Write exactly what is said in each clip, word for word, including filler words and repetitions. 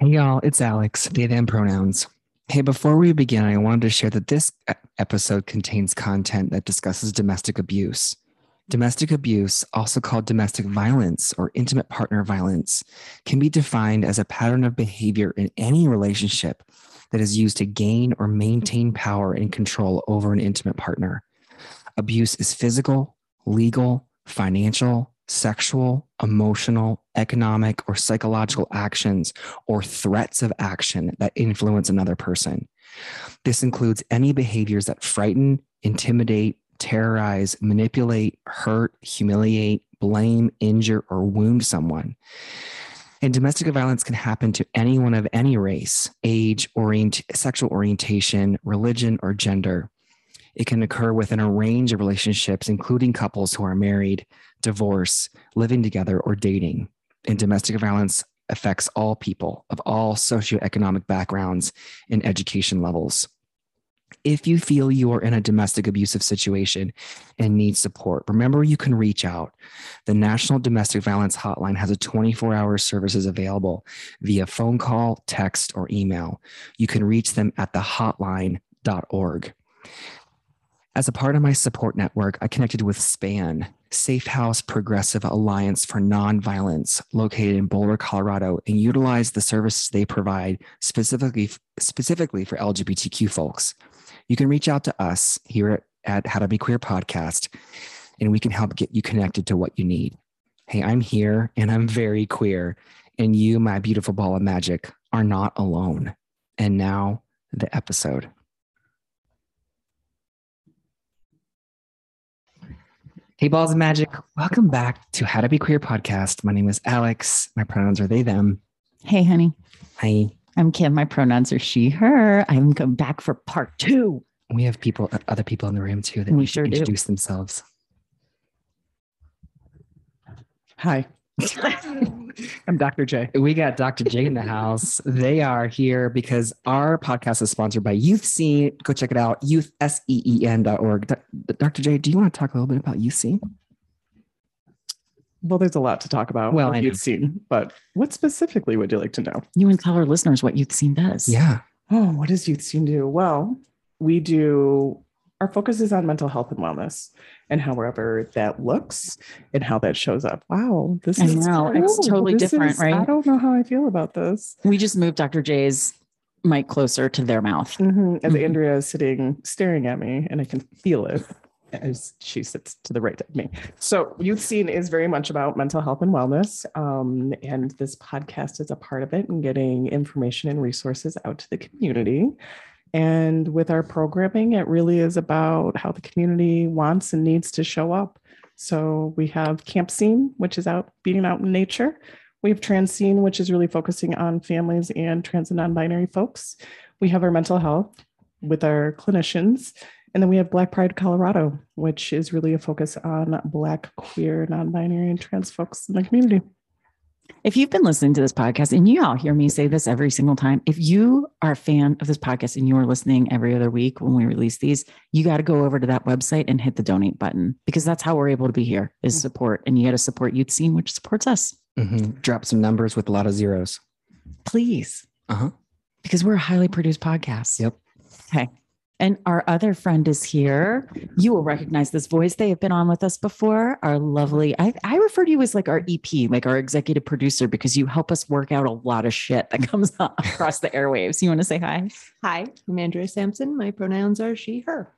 Hey y'all, it's Alex, they, them pronouns. Hey, before we begin, I wanted to share that this episode contains content that discusses domestic abuse. Domestic abuse, also called domestic violence or intimate partner violence, can be defined as a pattern of behavior in any relationship that is used to gain or maintain power and control over an intimate partner. Abuse is physical, legal, financial, sexual, emotional, economic, or psychological actions or threats of action that influence another person. This includes any behaviors that frighten, intimidate, terrorize, manipulate, hurt, humiliate, blame, injure, or wound someone. And domestic violence can happen to anyone of any race, age, orient, sexual orientation, religion, or gender. It can occur within a range of relationships, including couples who are married, divorced, living together, or dating. And domestic violence affects all people of all socioeconomic backgrounds and education levels. If you feel you are in a domestic abusive situation and need support, remember you can reach out. The National Domestic Violence Hotline has a twenty-four hour services available via phone call, text, or email. You can reach them at the hotline dot org. As a part of my support network, I connected with SPAN, Safe House Progressive Alliance for Nonviolence, located in Boulder, Colorado, and utilized the services they provide specifically, specifically for L G B T Q folks. You can reach out to us here at How to Be Queer Podcast, and we can help get you connected to what you need. Hey, I'm here, and I'm very queer, and you, my beautiful ball of magic, are not alone. And now, the episode. Hey, balls of magic. Welcome back to How to Be Queer Podcast. My name is Alex. My pronouns are they, them. Hey, honey. Hi. I'm Kim. My pronouns are she, her. I'm going back for part two. We have people, other people in the room too that we sure introduce do. themselves. Hi. I'm Doctor J. We got Doctor J in the house. They are here because our podcast is sponsored by Youth Seen. Go check it out, youth seen dot org. Doctor J, do you want to talk a little bit about Youth Seen? Well, there's a lot to talk about. Well, Youth Seen, but what specifically would you like to know? You and tell our listeners what Youth Seen does. Yeah. Oh, what does Youth Seen do? Well, we do. Our focus is on mental health and wellness and however that looks and how that shows up. Wow. This I is know, it's totally this different, is, right? I don't know how I feel about this. We just moved Doctor J's mic closer to their mouth. Mm-hmm. As mm-hmm. Andrea is sitting, staring at me, and I can feel it as she sits to the right of me. So Youth Seen is very much about mental health and wellness. Um, and this podcast is a part of it and getting information and resources out to the community. And with our programming, it really is about how the community wants and needs to show up. So we have Camp Seen, which is out being out in nature. We have Trans Seen, which is really focusing on families and trans and non-binary folks. We have our mental health with our clinicians. And then we have Black Pride Colorado, which is really a focus on Black, queer, non-binary, and trans folks in the community. If you've been listening to this podcast, and you all hear me say this every single time, if you are a fan of this podcast and you are listening every other week when we release these, you got to go over to that website and hit the donate button, because that's how we're able to be here is support. And you got to support Youth Seen, which supports us. Mm-hmm. Drop some numbers with a lot of zeros. Please. Uh-huh. Because we're a highly produced podcast. Yep. Okay. And our other friend is here. You will recognize this voice. They have been on with us before. Our lovely, I, I refer to you as like our E P, like our executive producer, because you help us work out a lot of shit that comes across the airwaves. You want to say hi? Hi, I'm Andrea Sampson. My pronouns are she, her.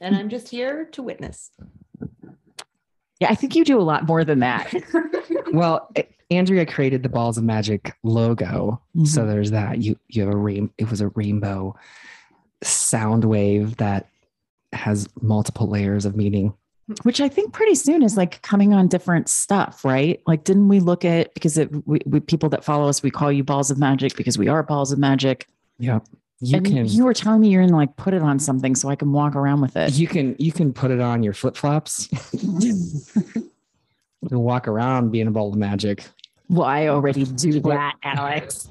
And I'm just here to witness. Yeah, I think you do a lot more than that. Well, Andrea created the Balls of Magic logo. Mm-hmm. So there's that. You you have a rain, it was a rainbow sound wave that has multiple layers of meaning, which I think pretty soon is like coming on different stuff, right? Like, didn't we look at, because it, we, we, people that follow us, we call you Balls of Magic because we are Balls of Magic. Yeah. You and can, you were telling me you're in like, put it on something so I can walk around with it. You can, you can put it on your flip-flops. You can walk around being a ball of magic. Well, I already do that, Alex.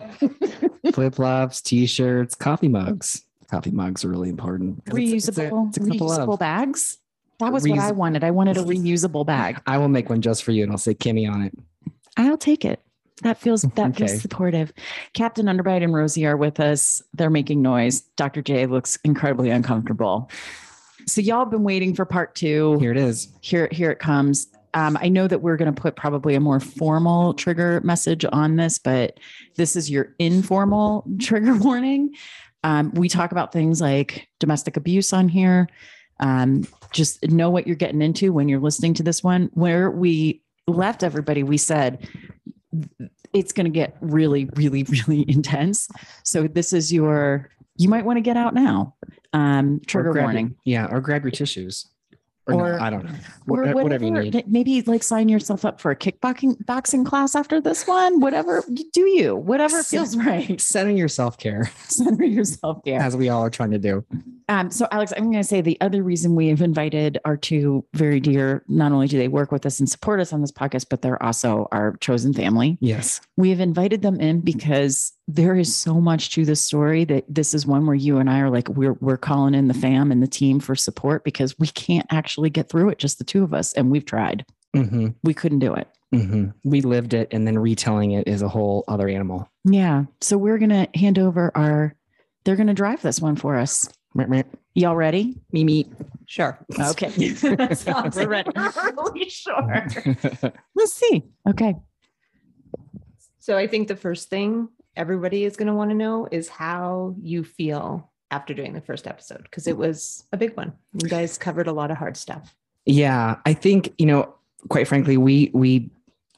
Flip-flops, t-shirts, coffee mugs. Coffee mugs are really important. Reusable, it's a, it's a reusable of, bags. That was reus- what I wanted. I wanted a reusable bag. I will make one just for you and I'll say Kimmy on it. I'll take it. That feels, that okay. feels supportive. Captain Underbite and Rosie are with us. They're making noise. Doctor J looks incredibly uncomfortable. So y'all have been waiting for part two. Here it is. Here, here it comes. Um, I know that we're going to put probably a more formal trigger message on this, but this is your informal trigger warning. Um, we talk about things like domestic abuse on here. Um, just know what you're getting into when you're listening to this one. Where we left everybody, we said it's going to get really, really, really intense. So this is your, you might want to get out now. Um, trigger warning. Your, yeah. Or grab your tissues. Or, or no, I don't know, or whatever, whatever you need. Maybe like sign yourself up for a kickboxing boxing class after this one. Whatever you do, you whatever feels right. Center your self care. Center your self care, as we all are trying to do. Um, so, Alex, I'm going to say the other reason we have invited our two very dear. Not only do they work with us and support us on this podcast, but they're also our chosen family. Yes, we have invited them in because there is so much to this story that this is one where you and I are like, we're, we're calling in the fam and the team for support because we can't actually get through it. Just the two of us. And we've tried, mm-hmm. we couldn't do it. Mm-hmm. We lived it. And then retelling it is a whole other animal. Yeah. So we're going to hand over our, they're going to drive this one for us. Y'all ready? Me, me. Sure. Okay. That we're ready. We're really sure. Let's see. Okay. So I think the first thing everybody is going to want to know is how you feel after doing the first episode, because it was a big one. You guys covered a lot of hard stuff. Yeah, I think, you know, quite frankly, we we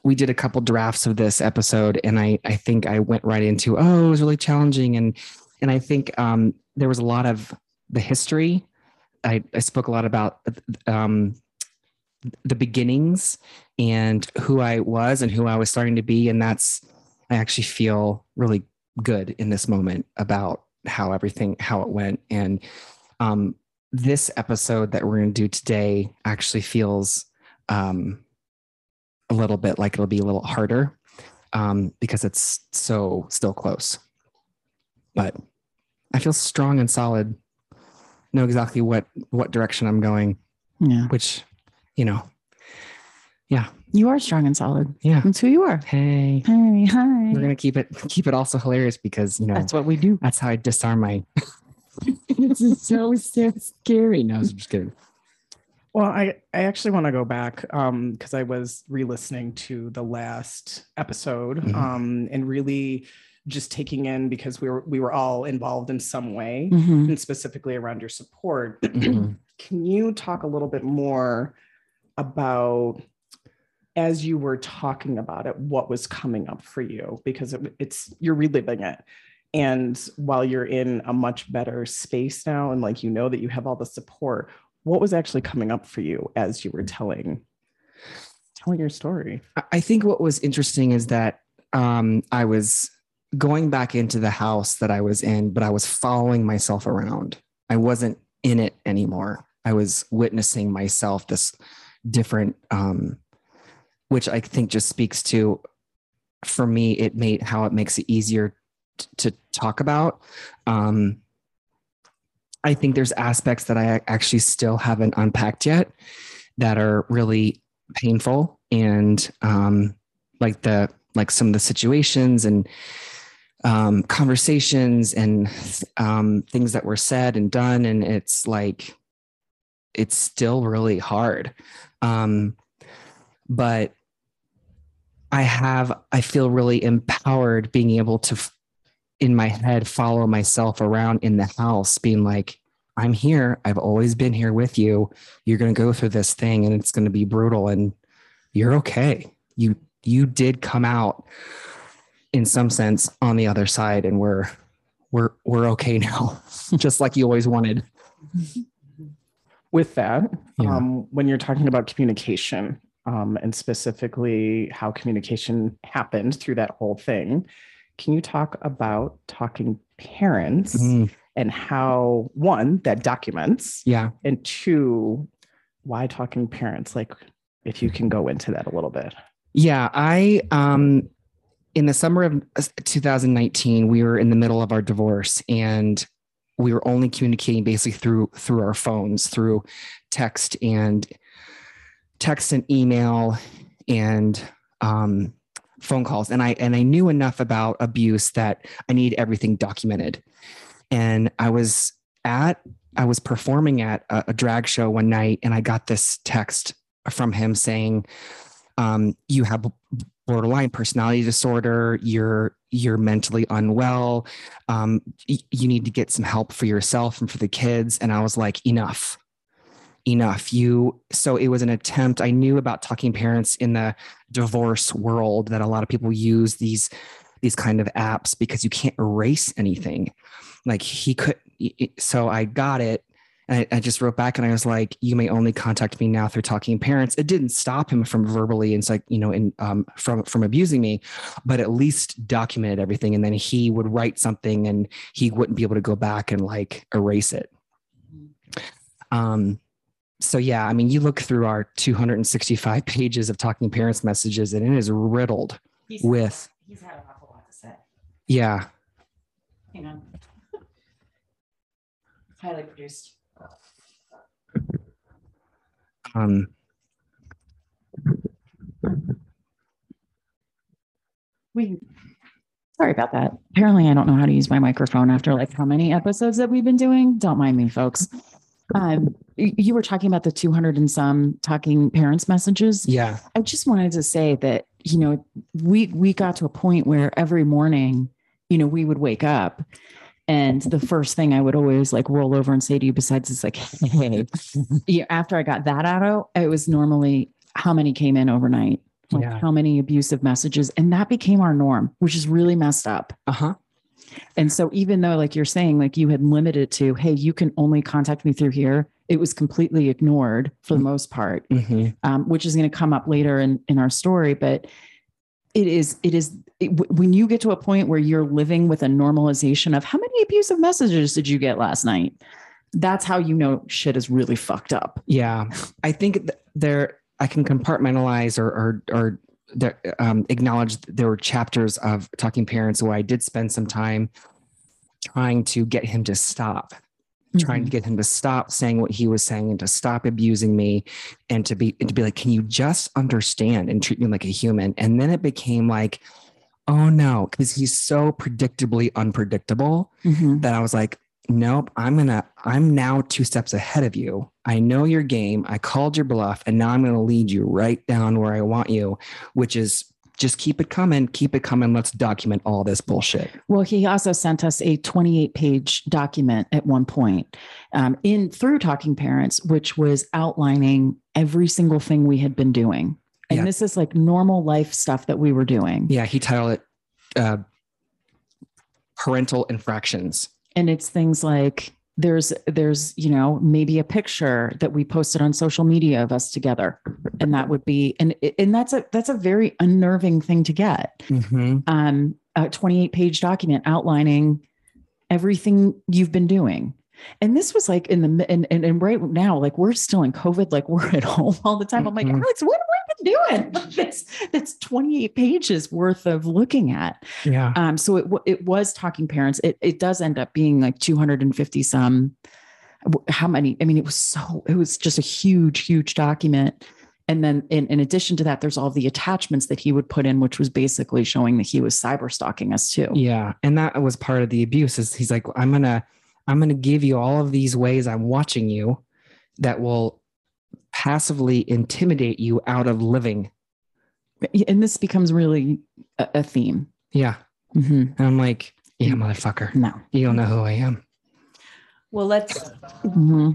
we did a couple drafts of this episode, and I I think I went right into, oh, it was really challenging, and and I think um, there was a lot of the history. I, I spoke a lot about um, the beginnings and who I was and who I was starting to be, and that's. I actually feel really good in this moment about how everything, how it went. And um, this episode that we're going to do today actually feels um, a little bit like it'll be a little harder um, because it's so still close. But I feel strong and solid. Know exactly what, what direction I'm going, yeah. Which, you know, yeah. You are strong and solid. Yeah. That's who you are. Hey. Hey. Hi. We're going to keep it, keep it also hilarious because, you know, that's what we do. That's how I disarm my. This is so scary. No, I'm just kidding. Well, I, I actually want to go back um, because I was re-listening to the last episode mm-hmm. um, and really just taking in because we were, we were all involved in some way mm-hmm. and specifically around your support. Mm-hmm. Can you talk a little bit more about as you were talking about it, what was coming up for you? Because it, it's, you're reliving it. And while you're in a much better space now, and like, you know, that you have all the support, what was actually coming up for you as you were telling, telling your story? I think what was interesting is that um, I was going back into the house that I was in, but I was following myself around. I wasn't in it anymore. I was witnessing myself, this different, um, which I think just speaks to, for me, it made how it makes it easier t- to talk about. Um, I think there's aspects that I actually still haven't unpacked yet that are really painful and um, like the, like some of the situations and um, conversations and um, things that were said and done. And it's like, it's still really hard. Um, but I have, I feel really empowered being able to, in my head, follow myself around in the house, being like, I'm here. I've always been here with you. You're going to go through this thing and it's going to be brutal and you're okay. You, you did come out in some sense on the other side and we're, we're, we're okay now, just like you always wanted. With that, yeah. um, when you're talking about communication, Um, and specifically how communication happened through that whole thing. Can you talk about Talking Parents mm-hmm. and how, one, that documents, yeah, and two, why Talking Parents? Like, if you can go into that a little bit. Yeah, I, um, in the summer of two thousand nineteen, we were in the middle of our divorce and we were only communicating basically through, through our phones, through text and text and email and um, phone calls. And I, and I knew enough about abuse that I need everything documented. And I was at, I was performing at a, a drag show one night, and I got this text from him saying, um, you have borderline personality disorder. You're, you're mentally unwell. Um, y- you need to get some help for yourself and for the kids. And I was like, enough, enough. You, so it was an attempt. I knew about Talking Parents in the divorce world, that a lot of people use these, these kind of apps because you can't erase anything. Like he could. So I got it. And I, I just wrote back and I was like, you may only contact me now through Talking Parents. It didn't stop him from verbally and like, you know, and um, from, from abusing me, but at least documented everything. And then he would write something and he wouldn't be able to go back and like erase it. Um, so yeah, I mean, you look through our two hundred sixty-five pages of Talking Parents messages and it is riddled he's, with, he's had an awful lot to say. Yeah. You know, highly produced. Um, we, sorry about that. Apparently I don't know how to use my microphone after like how many episodes that we've been doing. Don't mind me, folks. Um, you were talking about the two hundred and some Talking Parents messages. Yeah. I just wanted to say that, you know, we, we got to a point where every morning, you know, we would wake up and the first thing I would always like roll over and say to you, besides it's like, hey, yeah, after I got that out, it was normally how many came in overnight, like yeah. how many abusive messages. And that became our norm, which is really messed up. Uh-huh. And so even though like you're saying, like you had limited to, hey, you can only contact me through here. It was completely ignored for the most part, mm-hmm. um, which is going to come up later in, in our story. But it is, it is, when you get to a point where you're living with a normalization of how many abusive messages did you get last night? That's how you know shit is really fucked up. Yeah. I think there, I can compartmentalize or, or, or there, um, acknowledge there were chapters of Talking Parents where I did spend some time trying to get him to stop, mm-hmm. trying to get him to stop saying what he was saying and to stop abusing me and to be, and to be like, can you just understand and treat me like a human? And then it became like, oh no, because he's so predictably unpredictable mm-hmm. that I was like, nope, I'm gonna, I'm now two steps ahead of you. I know your game. I called your bluff and now I'm going to lead you right down where I want you, which is just keep it coming, keep it coming. Let's document all this bullshit. Well, he also sent us a twenty-eight page document at one point um, in through Talking Parents, which was outlining every single thing we had been doing. And yeah. this is like normal life stuff that we were doing. Yeah. He titled it uh, parental infractions. And it's things like there's, there's, you know, maybe a picture that we posted on social media of us together. And that would be, and, and that's a, that's a very unnerving thing to get. Mm-hmm. Um, a twenty-eight page document outlining everything you've been doing. And this was like in the, and, and, and right now, like we're still in COVID, like we're at home all the time. Mm-hmm. I'm like, Alex, what have we been doing? That's, that's twenty-eight pages worth of looking at. Yeah. Um, so it, it was Talking Parents. It, it does end up being like two hundred fifty some, how many, I mean, it was so, it was just a huge, huge document. And then in, in addition to that, there's all the attachments that he would put in, which was basically showing that he was cyber stalking us too. Yeah. And that was part of the abuse is he's like, I'm going to, I'm going to give you all of these ways I'm watching you that will passively intimidate you out of living. And this becomes really a, a theme. Yeah. Mm-hmm. And I'm like, yeah, motherfucker. No, you don't know who I am. Well, let's mm-hmm.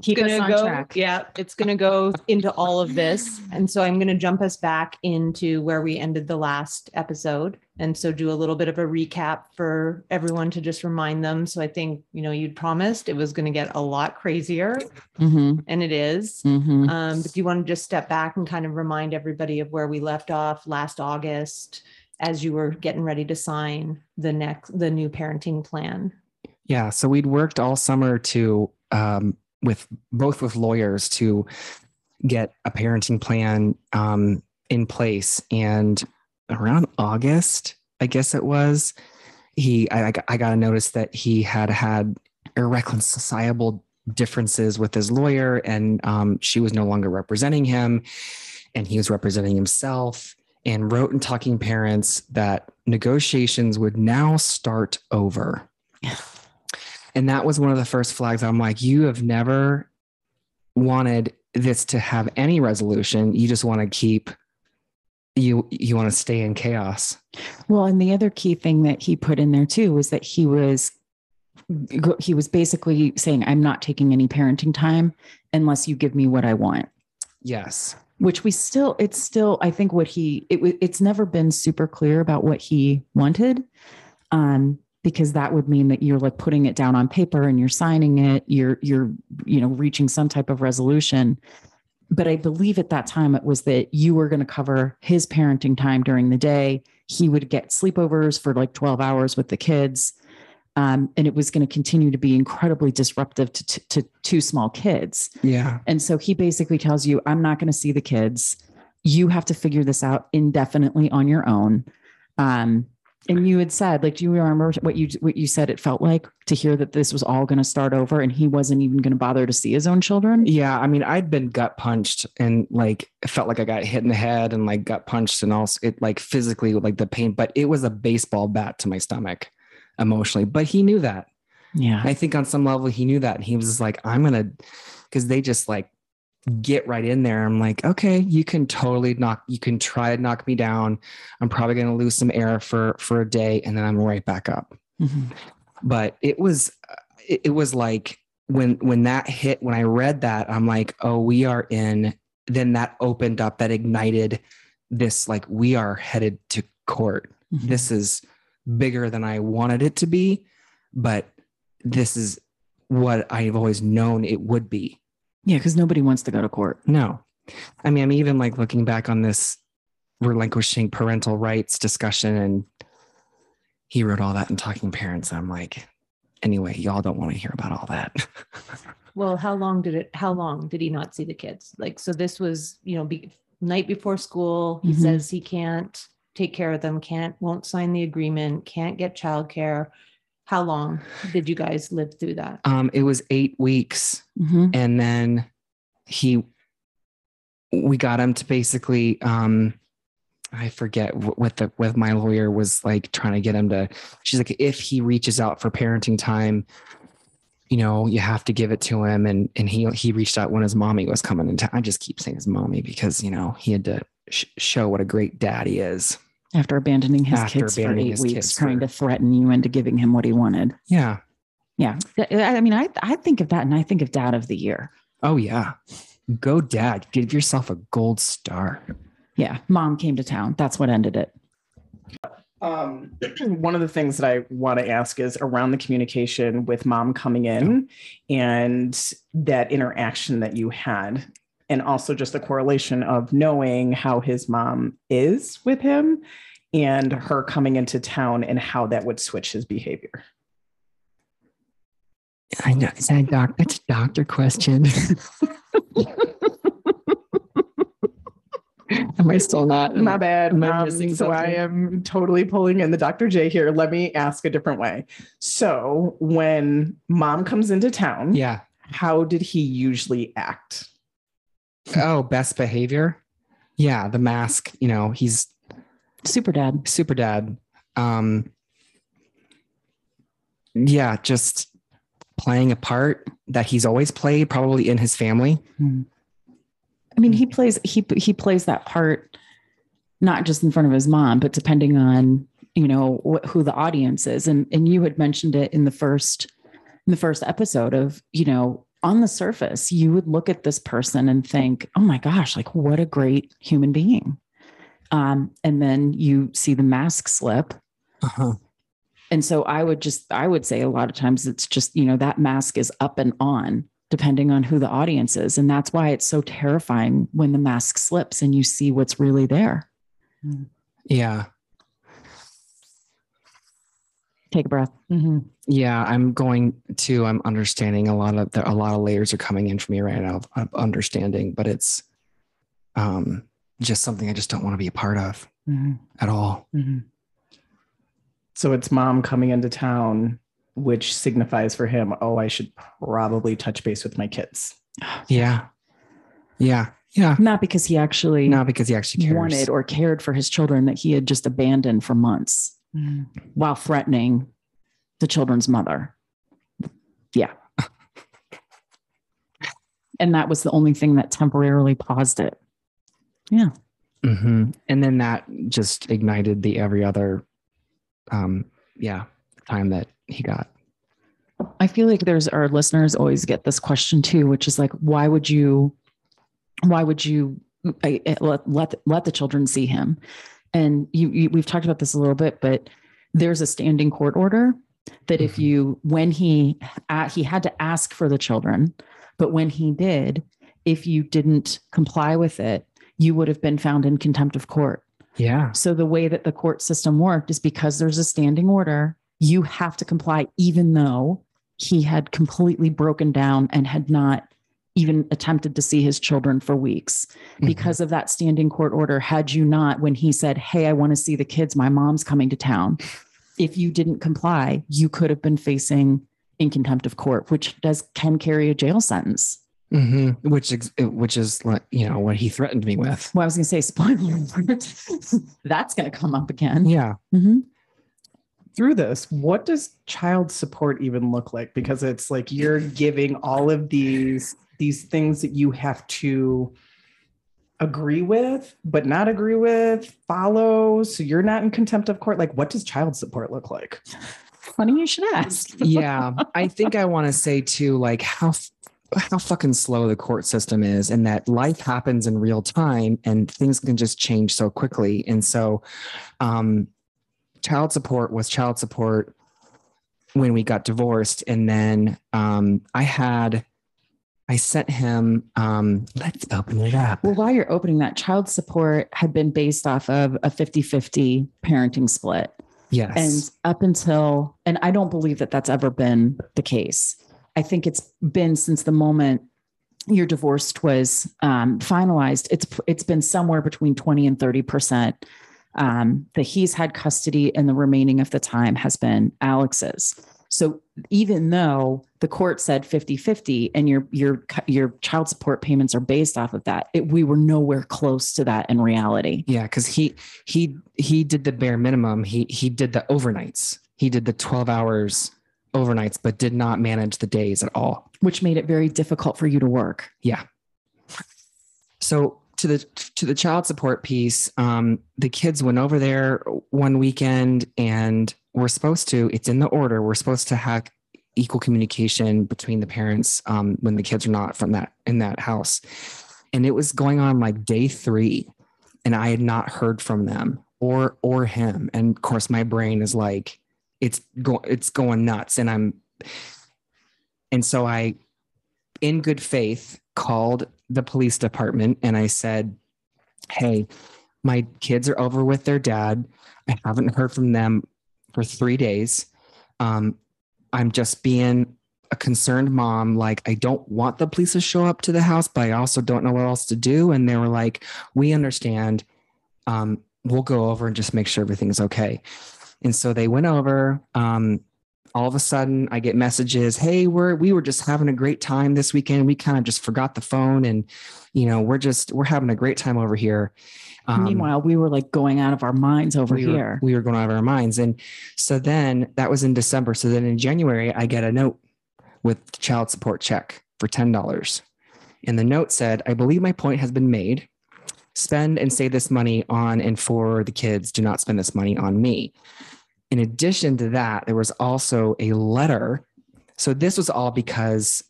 keep us on go, track. Yeah. It's going to go into all of this. And so I'm going to jump us back into where we ended the last episode. And so do a little bit of a recap for everyone to just remind them. So I think, you know, you'd promised it was going to get a lot crazier mm-hmm. and it is. Mm-hmm. Um, but do you want to just step back and kind of remind everybody of where we left off last August as you were getting ready to sign the next, the new parenting plan? Yeah. So we'd worked all summer to, um, with both with lawyers to get a parenting plan, um, in place. And around August, I guess it was, he, I, I got a notice that he had had irreconcilable differences with his lawyer and um, she was no longer representing him and he was representing himself. and wrote in Talking Parents that negotiations would now start over. And that was one of the first flags. I'm like, you have never wanted this to have any resolution. You just want to keep, you, you want to stay in chaos. Well, and the other key thing that he put in there too, was that he was, he was basically saying, I'm not taking any parenting time unless you give me what I want. Yes. Which we still, it's still, I think what he, it it's never been super clear about what he wanted. Um, because that would mean that you're like putting it down on paper and you're signing it, you're, you're, you know, reaching some type of resolution. But I believe at that time, it was that you were going to cover his parenting time during the day. He would get sleepovers for like twelve hours with the kids. Um, and it was going to continue to be incredibly disruptive to, t- to two small kids. Yeah. And so he basically tells you, I'm not going to see the kids. You have to figure this out indefinitely on your own. Um, and you had said, like, do you remember what you, what you said it felt like to hear that this was all going to start over and he wasn't even going to bother to see his own children? Yeah. I mean, I'd been gut punched and like, it felt like I got hit in the head and like gut punched and also it like physically like the pain, but it was a baseball bat to my stomach. Emotionally, but he knew that. Yeah. I think on some level he knew that. And he was just like, I'm going to, cause they just like get right in there. I'm like, okay, you can totally knock, you can try to knock me down. I'm probably going to lose some air for, for a day. And then I'm right back up. Mm-hmm. But it was, it, it was like when, when that hit, when I read that, I'm like, oh, we are in, then that opened up, that ignited this, like we are headed to court. Mm-hmm. This is bigger than I wanted it to be, but this is what I've always known it would be. Yeah. Cause nobody wants to go to court. No. I mean, I'm even like looking back on this relinquishing parental rights discussion and he wrote all that in Talking Parents. I'm like, anyway, y'all don't want to hear about all that. Well, how long did it, how long did he not see the kids? Like, so this was, you know, be, night before school, he mm-hmm. says he can't take care of them, can't, won't sign the agreement, can't get childcare. How long did you guys live through that? Um, it was eight weeks. Mm-hmm. And then he, we got him to basically, um, I forget what the, what my lawyer was like trying to get him to, she's like, if he reaches out for parenting time, you know, you have to give it to him. And, and he, he reached out when his mommy was coming into, I just keep saying his mommy because, you know, he had to sh- show what a great dad he is. After abandoning his After kids abandoning for eight weeks, trying for... to threaten you into giving him what he wanted. Yeah. Yeah. I mean, I, I think of that and I think of Dad of the Year. Oh yeah. Go Dad. Give yourself a gold star. Yeah. Mom came to town. That's what ended it. Um, one of the things that I want to ask is around the communication with Mom coming in and that interaction that you had. And also just the correlation of knowing how his mom is with him and her coming into town and how that would switch his behavior. I know. Is that a doc? That's a doctor question. Am I still not? My bad. Am I missing something? So I am totally pulling in the Doctor J here. Let me ask a different way. So when Mom comes into town, yeah, how did he usually act? Oh, best behavior. Yeah. The mask, you know, he's super dad, super dad. Um, yeah. Just playing a part that he's always played probably in his family. I mean, he plays, he, he plays that part, not just in front of his mom, but depending on, you know, what, who the audience is. And, and you had mentioned it in the first, in the first episode of, you know, on the surface, you would look at this person and think, oh my gosh, like what a great human being. Um, and then you see the mask slip. Uh-huh. And so I would just, I would say a lot of times it's just, you know, that mask is up and on depending on who the audience is. And that's why it's so terrifying when the mask slips and you see what's really there. Yeah. Take a breath. Mm-hmm. Yeah, I'm going to, I'm understanding a lot of, the, a lot of layers are coming in for me right now of understanding, but it's um, just something I just don't want to be a part of mm-hmm. at all. Mm-hmm. So it's Mom coming into town, which signifies for him, oh, I should probably touch base with my kids. Yeah. Yeah. Yeah. Not because he actually not because he actually cares. wanted or cared for his children that he had just abandoned for months mm. while threatening the children's mother. Yeah. And that was the only thing that temporarily paused it. Yeah. Mm-hmm. And then that just ignited the every other, um, yeah, time that he got. I feel like there's our listeners always get this question too, which is like, why would you, why would you I, let, let, let the children see him? And you, you, we've talked about this a little bit, but there's a standing court order that mm-hmm. if you, when he, uh, he had to ask for the children, but when he did, if you didn't comply with it, you would have been found in contempt of court. Yeah. So the way that the court system worked is because there's a standing order, you have to comply, even though he had completely broken down and had not even attempted to see his children for weeks mm-hmm. because of that standing court order. Had you not, when he said, hey, I want to see the kids, my mom's coming to town. If you didn't comply, you could have been facing in contempt of court, which does can carry a jail sentence. Mm-hmm. Which, which is like, you know, what he threatened me with. Well, I was going to say, spoiler alert, that's going to come up again. Yeah. Mm-hmm. Through this, what does child support even look like? Because it's like, you're giving all of these, these things that you have to agree with, but not agree with, follow. So you're not in contempt of court. Like, what does child support look like? Funny you should ask. Yeah. I think I want to say too, like how, how fucking slow the court system is, and that life happens in real time and things can just change so quickly. And so, um, child support was child support when we got divorced. And then, um, I had, I sent him, um, let's open it up. Well, while you're opening that, child support had been based off of a fifty-fifty parenting split. Yes. And up until, and I don't believe that that's ever been the case. I think it's been since the moment your divorce was um, finalized. It's it's been somewhere between twenty and thirty percent um, that he's had custody, and the remaining of the time has been Alex's. So even though the court said fifty-fifty and your your your child support payments are based off of that, it, we were nowhere close to that in reality. Yeah, because he he he did the bare minimum. He he did the overnights. He did the twelve hours. Overnights, but did not manage the days at all, which made it very difficult for you to work. Yeah. So to the, to the child support piece, um, the kids went over there one weekend, and we're supposed to, it's in the order. We're supposed to have equal communication between the parents, um, when the kids are not from that, in that house. And it was going on like day three, and I had not heard from them or, or him. And of course my brain is like, it's going, it's going nuts. And I'm, and so I, in good faith, called the police department, and I said, hey, my kids are over with their dad. I haven't heard from them for three days. Um, I'm just being a concerned mom. Like, I don't want the police to show up to the house, but I also don't know what else to do. And they were like, we understand. Um, we'll go over and just make sure everything's okay. And so they went over, um, all of a sudden I get messages. Hey, we're, we were just having a great time this weekend. We kind of just forgot the phone, and, you know, we're just, we're having a great time over here. Um, Meanwhile, we were like going out of our minds over we here. Were, we were going out of our minds. And so then that was in December. So then in January, I get a note with the child support check for ten dollars. And the note said, I believe my point has been made. Spend and save this money on and for the kids. Do not spend this money on me. In addition to that, there was also a letter. So this was all because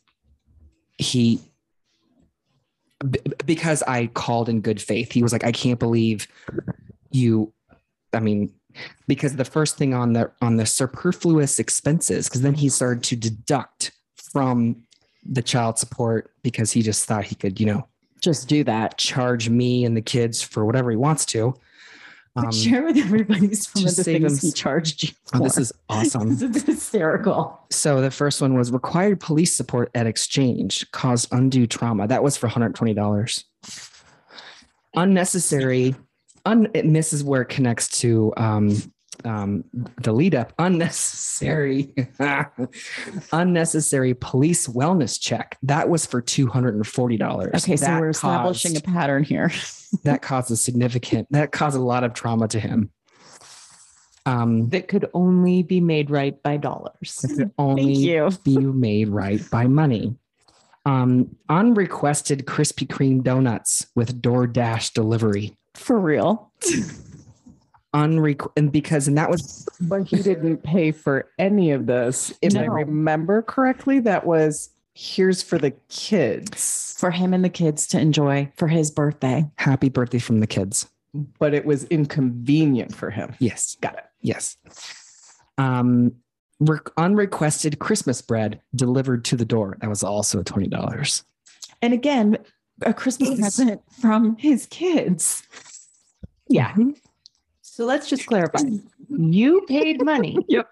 he, because I called in good faith. He was like, I can't believe you. I mean, because the first thing on the, on the superfluous expenses, because then he started to deduct from the child support because he just thought he could, you know, just do that, charge me and the kids for whatever he wants to. Um, share with everybody some of the things he charged you for. Oh, this is awesome. This is hysterical. So the first one was required police support at exchange caused undue trauma. That was for one hundred twenty dollars. Unnecessary. Un, this is where it connects to um, um, the lead up, unnecessary, unnecessary police wellness check. That was for two hundred forty dollars. Okay. So that we're caused, establishing a pattern here. That caused a significant, that caused a lot of trauma to him. Um, that could only be made right by dollars. It could only you. be made right by money. Um, unrequested Krispy Kreme donuts with DoorDash delivery. For real. Unrequ- and because, and that was, but he didn't pay for any of this. If no. I remember correctly, that was, here's for the kids. For him and the kids to enjoy for his birthday. Happy birthday from the kids. But it was inconvenient for him. Yes. Got it. Yes. Um, re- unrequested Christmas bread delivered to the door. That was also twenty dollars. And again, a Christmas present from his kids. Yeah. So let's just clarify. You paid money yep.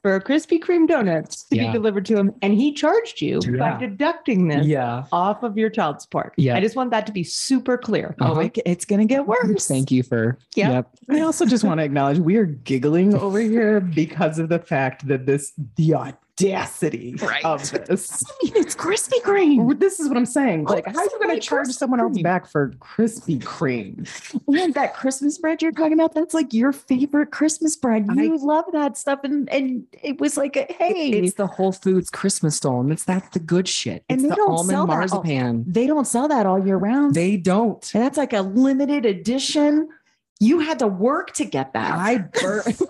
for a Krispy Kreme donuts to yeah. be delivered to him, and he charged you yeah. by deducting this yeah. off of your child support. Yeah. I just want that to be super clear. Uh-huh. Oh, it, it's going to get worse. Thank you for... Yeah. Yep. I also just want to acknowledge we are giggling over here because of the fact that this... the audacity right. of this. I mean, it's Krispy Kreme. This is what I'm saying. Like, oh, how are you going to charge Krispy someone else back for Krispy Kreme? And that Christmas bread you're talking about, that's like your favorite Christmas bread. You I, love that stuff. And, and it was like, a, hey. It, it's the Whole Foods Christmas stole. And it's that's the good shit. And it's the almond marzipan. All, they don't sell that all year round. They don't. And that's like a limited edition. You had to work to get that. I burnt.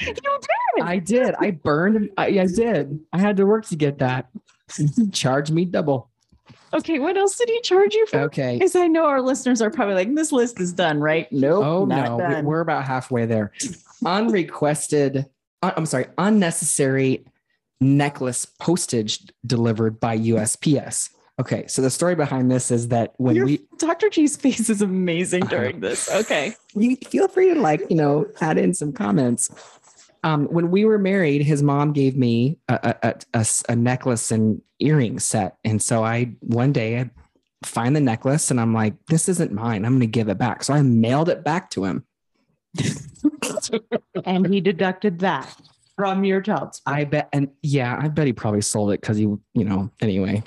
You did. I did. I burned. I, I did. I had to work to get that. Charge me double. Okay. What else did he charge you for? Okay. Because I know our listeners are probably like, this list is done, right? Nope, oh, no. Oh, no. We're about halfway there. Unrequested. Uh, I'm sorry. Unnecessary necklace postage delivered by U S P S. Okay. So the story behind this is that when Your, we... Doctor G's face is amazing during uh, this. Okay. You feel free to like, you know, add in some comments. Um, when we were married, his mom gave me a, a, a, a necklace and earring set. And so I, one day I find the necklace and I'm like, this isn't mine. I'm going to give it back. So I mailed it back to him. And he deducted that from your child support. I bet. And yeah, I bet he probably sold it because he, you know, anyway.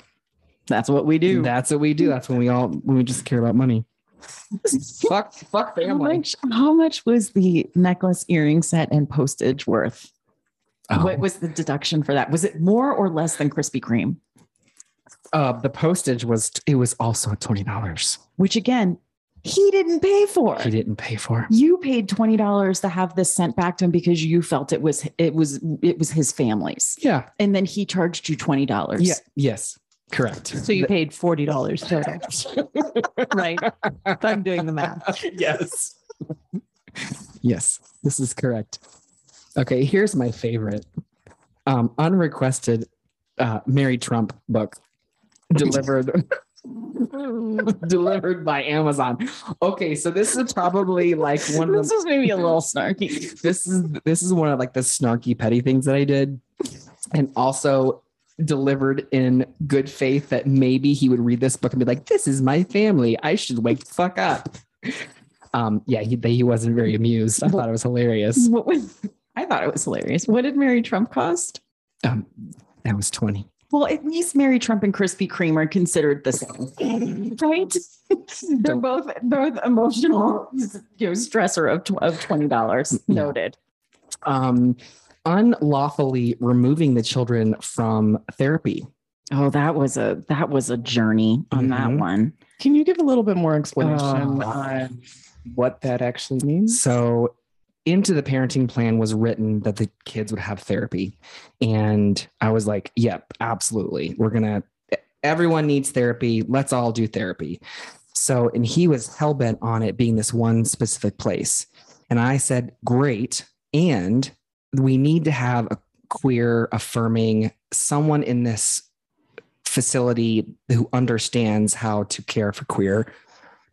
That's what we do. That's what we do. That's when we all, when we just care about money. Fuck, fuck family. How much, how much was the necklace, earring set, and postage worth? Oh. What was the deduction for that? Was it more or less than Krispy Kreme? Uh, the postage was, it was also twenty dollars. Which again, he didn't pay for. He didn't pay for. You paid twenty dollars to have this sent back to him because you felt it was, it was, it was his family's. Yeah. And then he charged you twenty dollars. Yeah. Yes. Correct. So you paid forty dollars total, right? If I'm doing the math. Yes. Yes, this is correct. Okay, here's my favorite. Um, unrequested uh, Mary Trump book delivered delivered by Amazon. Okay, so this is probably like one of this the, is maybe a little snarky. This is this is one of like the snarky petty things that I did, and also delivered in good faith that maybe he would read this book and be like, this is my family. I should wake the fuck up. Um, yeah, he, he wasn't very amused. I thought it was hilarious. What was, I thought it was hilarious. What did Mary Trump cost? Um, that was twenty. Well, at least Mary Trump and Krispy Kreme are considered the same, right? They're Don't. both both emotional, you know, stressor of, of twenty dollars. Yeah. Noted. Um, unlawfully removing the children from therapy. Oh, that was a, that was a journey on mm-hmm. that one. Can you give a little bit more explanation uh, on what that actually means? So into the parenting plan was written that the kids would have therapy. And I was like, yep, absolutely. We're going to, everyone needs therapy. Let's all do therapy. So, and he was hell-bent on it being this one specific place. And I said, great. And we need to have a queer affirming someone in this facility who understands how to care for queer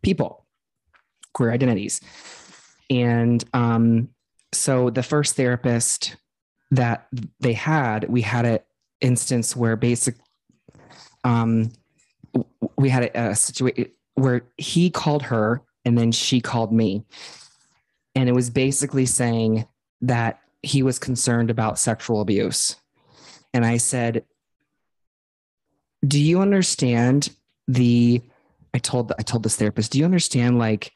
people, queer identities. And um, so the first therapist that they had, we had an instance where basic, um, we had a, a situation where he called her and then she called me. And it was basically saying that he was concerned about sexual abuse. And I said, do you understand the, I told, I told this therapist, do you understand like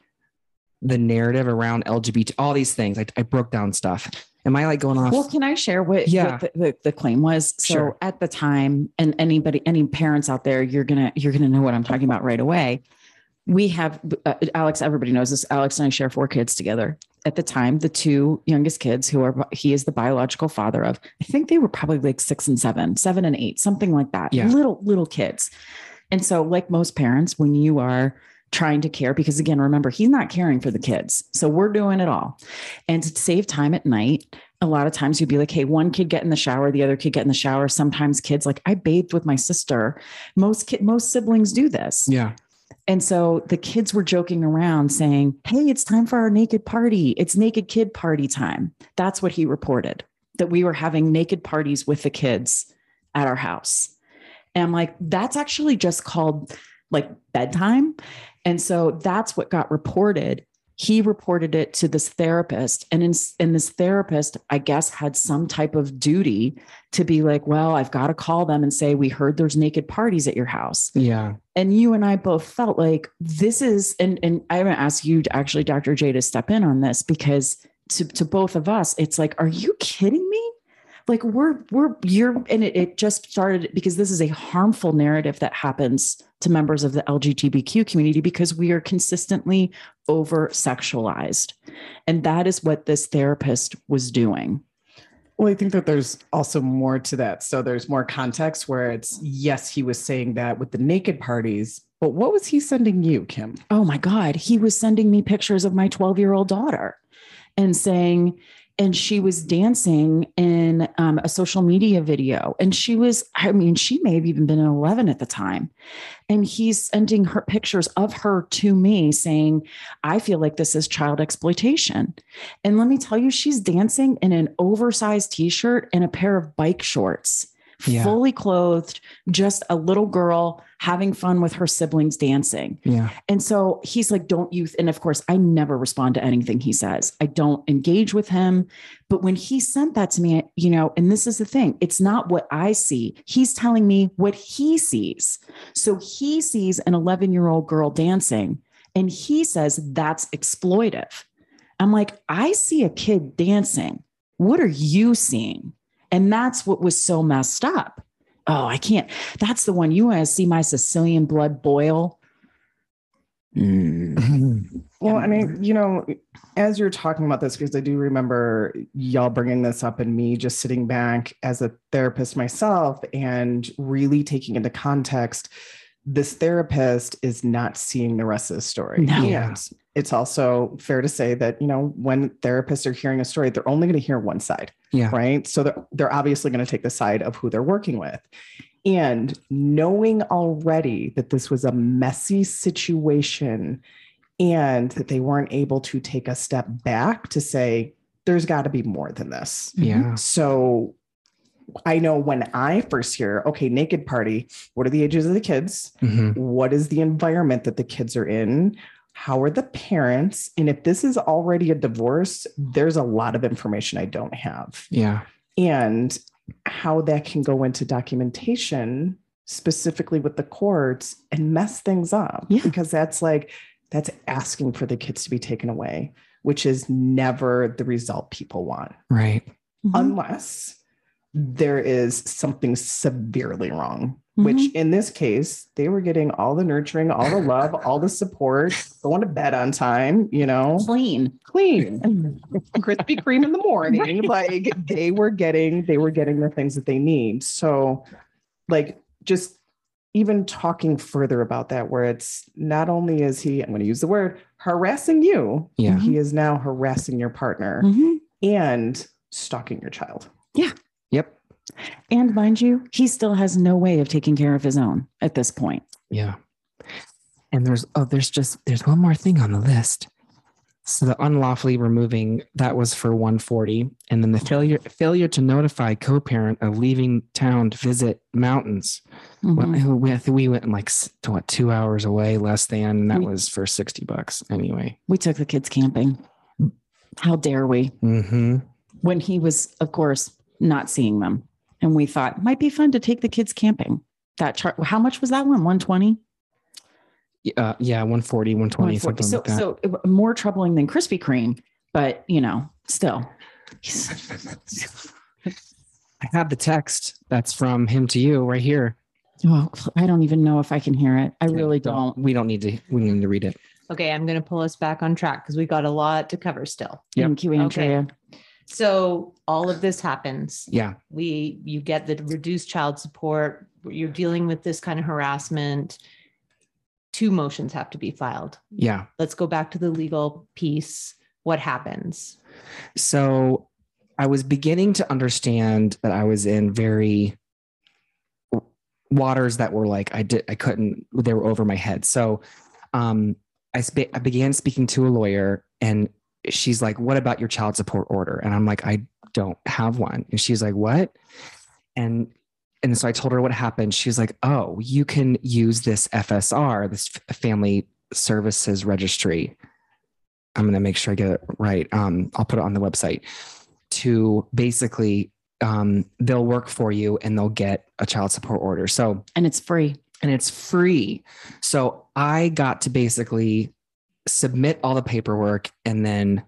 the narrative around L G B T, all these things? I, I broke down stuff. Am I like going off? Well, can I share what, yeah. what the, the, the claim was? So sure. At the time, and anybody, any parents out there, you're going to, you're going to know what I'm talking about right away. We have, uh, Alex, everybody knows this. Alex and I share four kids together. At the time, the two youngest kids who are, he is the biological father of, I think they were probably like six and seven, seven and eight, something like that. Yeah. Little, little kids. And so like most parents, when you are trying to care, because again, remember, he's not caring for the kids. So we're doing it all. And to save time at night, a lot of times you'd be like, hey, one kid get in the shower, the other kid get in the shower. Sometimes kids, like I bathed with my sister. Most kid, most siblings do this. Yeah. And so the kids were joking around saying, hey, it's time for our naked party. It's naked kid party time. That's what he reported, that we were having naked parties with the kids at our house. And I'm like, that's actually just called like bedtime. And so that's what got reported. He reported it to this therapist, and in, and this therapist, I guess, had some type of duty to be like, well, I've got to call them and say, we heard there's naked parties at your house. Yeah. And you and I both felt like this is, and, and I'm going to ask you to actually, Doctor J, to step in on this, because to, to both of us, it's like, are you kidding me? Like we're, we're, you're, and it, it just started because this is a harmful narrative that happens to members of the L G B T Q community, because we are consistently over sexualized. And that is what this therapist was doing. Well, I think that there's also more to that. So there's more context where it's, yes, he was saying that with the naked parties, but what was he sending you, Kim? Oh my God. He was sending me pictures of my twelve year old daughter and saying, and she was dancing in um, a social media video. And she was, I mean, she may have even been eleven at the time. And he's sending her pictures of her to me saying, I feel like this is child exploitation. And let me tell you, she's dancing in an oversized t-shirt and a pair of bike shorts, yeah. fully clothed, just a little girl having fun with her siblings dancing. Yeah. And so he's like, don't you, and of course I never respond to anything he says. I don't engage with him, but when he sent that to me, you know, and this is the thing, it's not what I see. He's telling me what he sees. So he sees an eleven year old girl dancing and he says, that's exploitive. I'm like, I see a kid dancing. What are you seeing? And that's what was so messed up. Oh, I can't. That's the one. You want to see my Sicilian blood boil? Mm. Well, I mean, you know, as you're talking about this, because I do remember y'all bringing this up and me just sitting back as a therapist myself and really taking into context, this therapist is not seeing the rest of the story. No. Yeah. It's also fair to say that, you know, when therapists are hearing a story, they're only going to hear one side, yeah. right? So they're, they're obviously going to take the side of who they're working with. And knowing already that this was a messy situation and that they weren't able to take a step back to say, there's got to be more than this. Yeah. So I know when I first hear, okay, naked party, what are the ages of the kids? Mm-hmm. What is the environment that the kids are in? How are the parents? And if this is already a divorce, there's a lot of information I don't have. Yeah. And how that can go into documentation, specifically with the courts, and mess things up. Yeah. Because that's like, that's asking for the kids to be taken away, which is never the result people want. Right. Mm-hmm. Unless there is something severely wrong, mm-hmm. which in this case, they were getting all the nurturing, all the love, all the support, going to bed on time, you know, clean, clean, Krispy Kreme in the morning. Right. Like they were getting, they were getting the things that they need. So like, just even talking further about that, where it's not only is he, I'm going to use the word harassing you, yeah. he is now harassing your partner mm-hmm. and stalking your child. Yeah. Yep. And mind you, he still has no way of taking care of his own at this point. Yeah. And there's, oh, there's just, there's one more thing on the list. So the unlawfully removing, that was for one forty. And then the failure, failure to notify co-parent of leaving town to visit mountains. Mm-hmm. we, we, we went like to what, two hours away, less than, and that we, was for sixty bucks anyway. We took the kids camping. How dare we? Mm-hmm. When he was, of course, not seeing them. And we thought, might be fun to take the kids camping. That chart, how much was that one? one twenty? Uh, yeah, one forty, one twenty, one forty. Something so, like that. So more troubling than Krispy Kreme, but, you know, still. I have the text that's from him to you right here. Oh, I don't even know if I can hear it. I really don't. We don't need to, we need to read it. Okay. I'm going to pull us back on track because we got a lot to cover still. Yep. Thank you, Andrea. Okay. So all of this happens. Yeah. We, you get the reduced child support. You're dealing with this kind of harassment. Two motions have to be filed. Yeah. Let's go back to the legal piece. What happens? So I was beginning to understand that I was in very waters that were like, I did, I couldn't, they were over my head. So, um, I, sp- I began speaking to a lawyer and she's like, what about your child support order? And I'm like, I don't have one. And she's like, what? And, and so I told her what happened. She was like, oh, you can use this F S R, this Family Services Registry. I'm going to make sure I get it right. Um, I'll put it on the website to basically, um, they'll work for you and they'll get a child support order. So, and it's free. And it's free. So I got to basically submit all the paperwork and then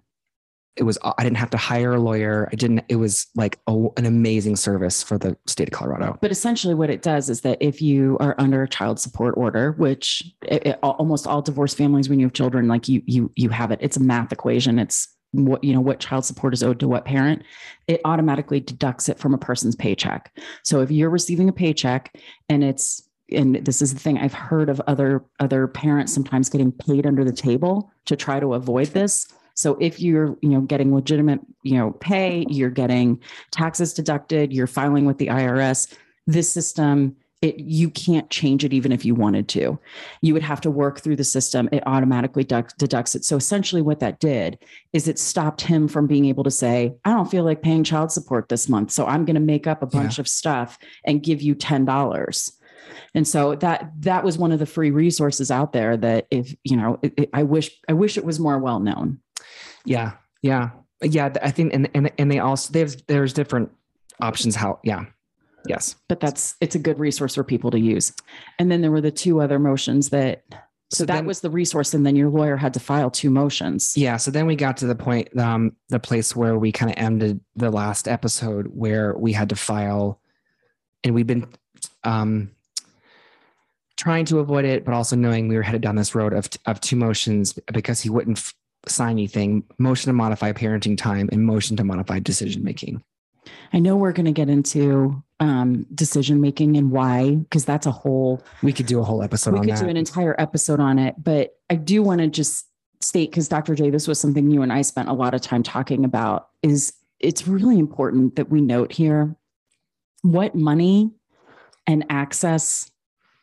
it was, I didn't have to hire a lawyer. I didn't, it was like a, an amazing service for the state of Colorado. But essentially what it does is that if you are under a child support order, which it, it, almost all divorced families, when you have children, like you, you, you have it, it's a math equation. It's what, you know, what child support is owed to what parent, it automatically deducts it from a person's paycheck. So if you're receiving a paycheck and it's, and this is the thing I've heard of other, other parents sometimes getting paid under the table to try to avoid this. So if you're, you know, getting legitimate, you know, pay, you're getting taxes deducted, you're filing with the I R S, this system, it, you can't change it. Even if you wanted to, you would have to work through the system. It automatically deduct, deducts it. So essentially what that did is it stopped him from being able to say, I don't feel like paying child support this month. So I'm going to make up a bunch yeah. of stuff and give you ten dollars. And so that, that was one of the free resources out there that if, you know, it, it, I wish, I wish it was more well-known. Yeah. Yeah. Yeah. I think, and, and, and they also, there's, there's different options how, yeah. Yes. But that's, it's a good resource for people to use. And then there were the two other motions that, so, so that then, was the resource. And then your lawyer had to file two motions. Yeah. So then we got to the point, um, the place where we kind of ended the last episode where we had to file and we've been, um, trying to avoid it, but also knowing we were headed down this road of, of two motions because he wouldn't f- sign anything, motion to modify parenting time and motion to modify decision-making. I know we're going to get into um, decision-making and why, because that's a whole, we could do a whole episode. We on could that. do an entire episode on it, but I do want to just state, because Doctor J, this was something you and I spent a lot of time talking about, is it's really important that we note here what money and access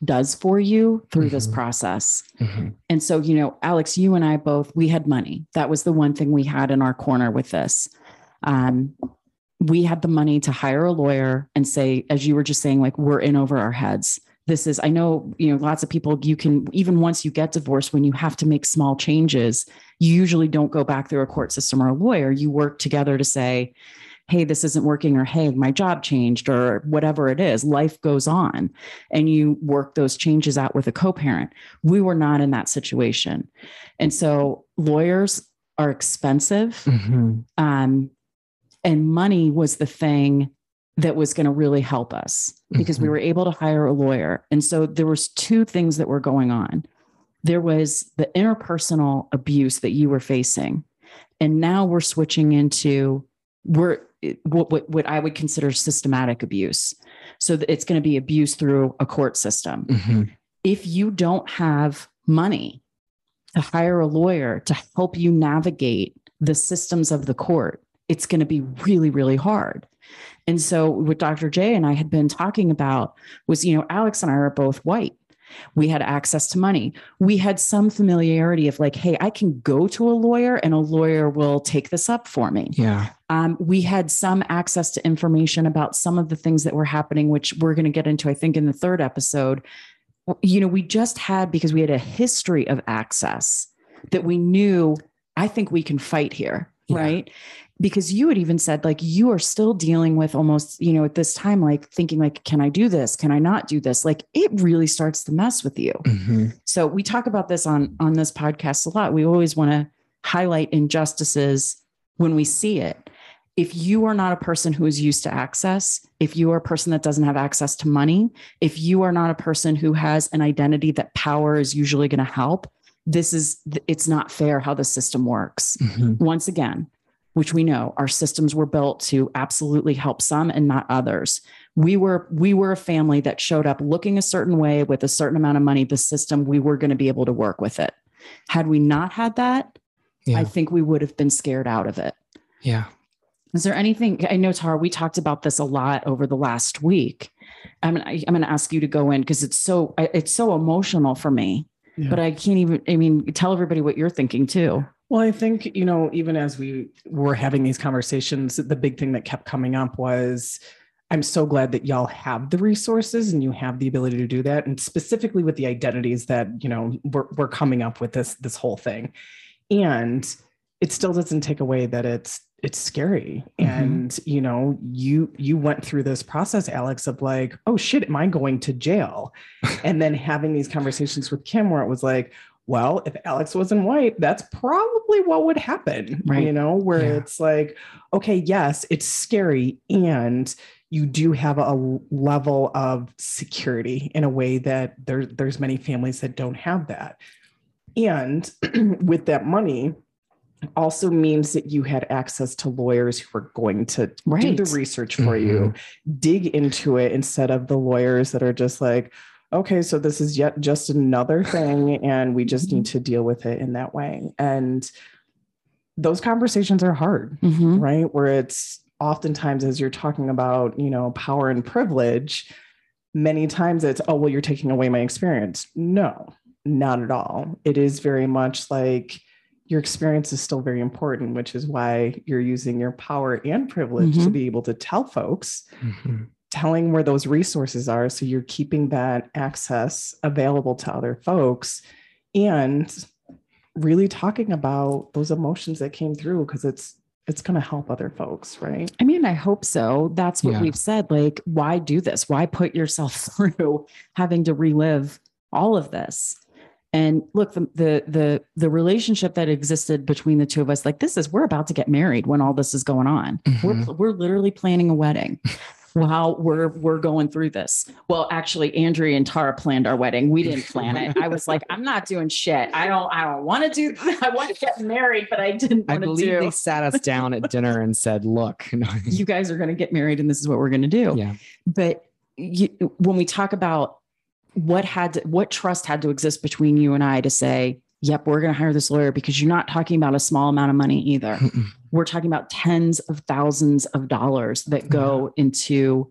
does for you through mm-hmm. this process. Mm-hmm. And so, you know, Alex, you and I both, we had money. That was the one thing we had in our corner with this. Um, we had the money to hire a lawyer and say, as you were just saying, like, we're in over our heads. This is, I know, you know, lots of people, you can, even once you get divorced, when you have to make small changes, you usually don't go back through a court system or a lawyer. You work together to say, hey, this isn't working, or hey, my job changed, or whatever it is, life goes on. And you work those changes out with a co-parent. We were not in that situation. And so lawyers are expensive. Mm-hmm. Um, and money was the thing that was going to really help us because mm-hmm. we were able to hire a lawyer. And so there was two things that were going on. There was the interpersonal abuse that you were facing. And now we're switching into we're, what, what, what I would consider systematic abuse. So it's going to be abuse through a court system. Mm-hmm. If you don't have money to hire a lawyer to help you navigate the systems of the court, it's going to be really, really hard. And so what Doctor J and I had been talking about was, you know, Alex and I are both white. We had access to money. We had some familiarity of like, hey, I can go to a lawyer and a lawyer will take this up for me. Yeah. Um, we had some access to information about some of the things that were happening, which we're going to get into, I think, in the third episode. You know, we just had, because we had a history of access that we knew, I think we can fight here. yeah. right? Because you had even said, like, you are still dealing with almost, you know, at this time, like thinking like, can I do this? Can I not do this? Like, it really starts to mess with you. Mm-hmm. So we talk about this on, on this podcast a lot. We always want to highlight injustices when we see it. If you are not a person who is used to access, if you are a person that doesn't have access to money, if you are not a person who has an identity that power is usually going to help, this is, it's not fair how the system works. Mm-hmm. Once again, which we know our systems were built to absolutely help some and not others. We were, we were a family that showed up looking a certain way with a certain amount of money, the system, we were going to be able to work with it. Had we not had that, yeah. I think we would have been scared out of it. Yeah. Is there anything, I know, Tara, we talked about this a lot over the last week. I'm gonna, I'm going to ask you to go in because it's so, it's so emotional for me, yeah. but I can't even, I mean, tell everybody what you're thinking too. Well, I think, you know, even as we were having these conversations, the big thing that kept coming up was, I'm so glad that y'all have the resources and you have the ability to do that. And specifically with the identities that, you know, we're, we're coming up with this, this whole thing. And it still doesn't take away that it's, it's scary. Mm-hmm. And, you know, you, you went through this process, Alex, of like, oh shit, am I going to jail? And then having these conversations with Kim, where it was like, well, if Alex wasn't white, that's probably what would happen, right? You know, where yeah. it's like, okay, yes, it's scary. And you do have a level of security in a way that there, there's many families that don't have that. And with that money also means that you had access to lawyers who were going to right. do the research for mm-hmm. you, dig into it, instead of the lawyers that are just like, okay, so this is yet just another thing and we just need to deal with it in that way. And those conversations are hard, mm-hmm. right? Where it's oftentimes, as you're talking about, you know, power and privilege, many times it's, oh, well, you're taking away my experience. No, not at all. It is very much like your experience is still very important, which is why you're using your power and privilege mm-hmm. to be able to tell folks mm-hmm. telling where those resources are. So you're keeping that access available to other folks and really talking about those emotions that came through, because it's, it's going to help other folks. Right. I mean, I hope so. That's what yeah. we've said. Like, why do this? Why put yourself through having to relive all of this? And look, the, the, the, the relationship that existed between the two of us, like this is, we're about to get married when all this is going on. Mm-hmm. We're, we're literally planning a wedding. Wow, we're, we're going through this. Well, actually, Andrea and Tara planned our wedding. We didn't plan it. I was like, I'm not doing shit. I don't, I don't want to do that. I want to get married, but I didn't want to do. I believe they sat us down at dinner and said, look, you guys are going to get married and this is what we're going to do. Yeah. But you, when we talk about what had, to, what trust had to exist between you and I to say, yep, we're going to hire this lawyer, because you're not talking about a small amount of money either. Mm-mm. We're talking about tens of thousands of dollars that go yeah. into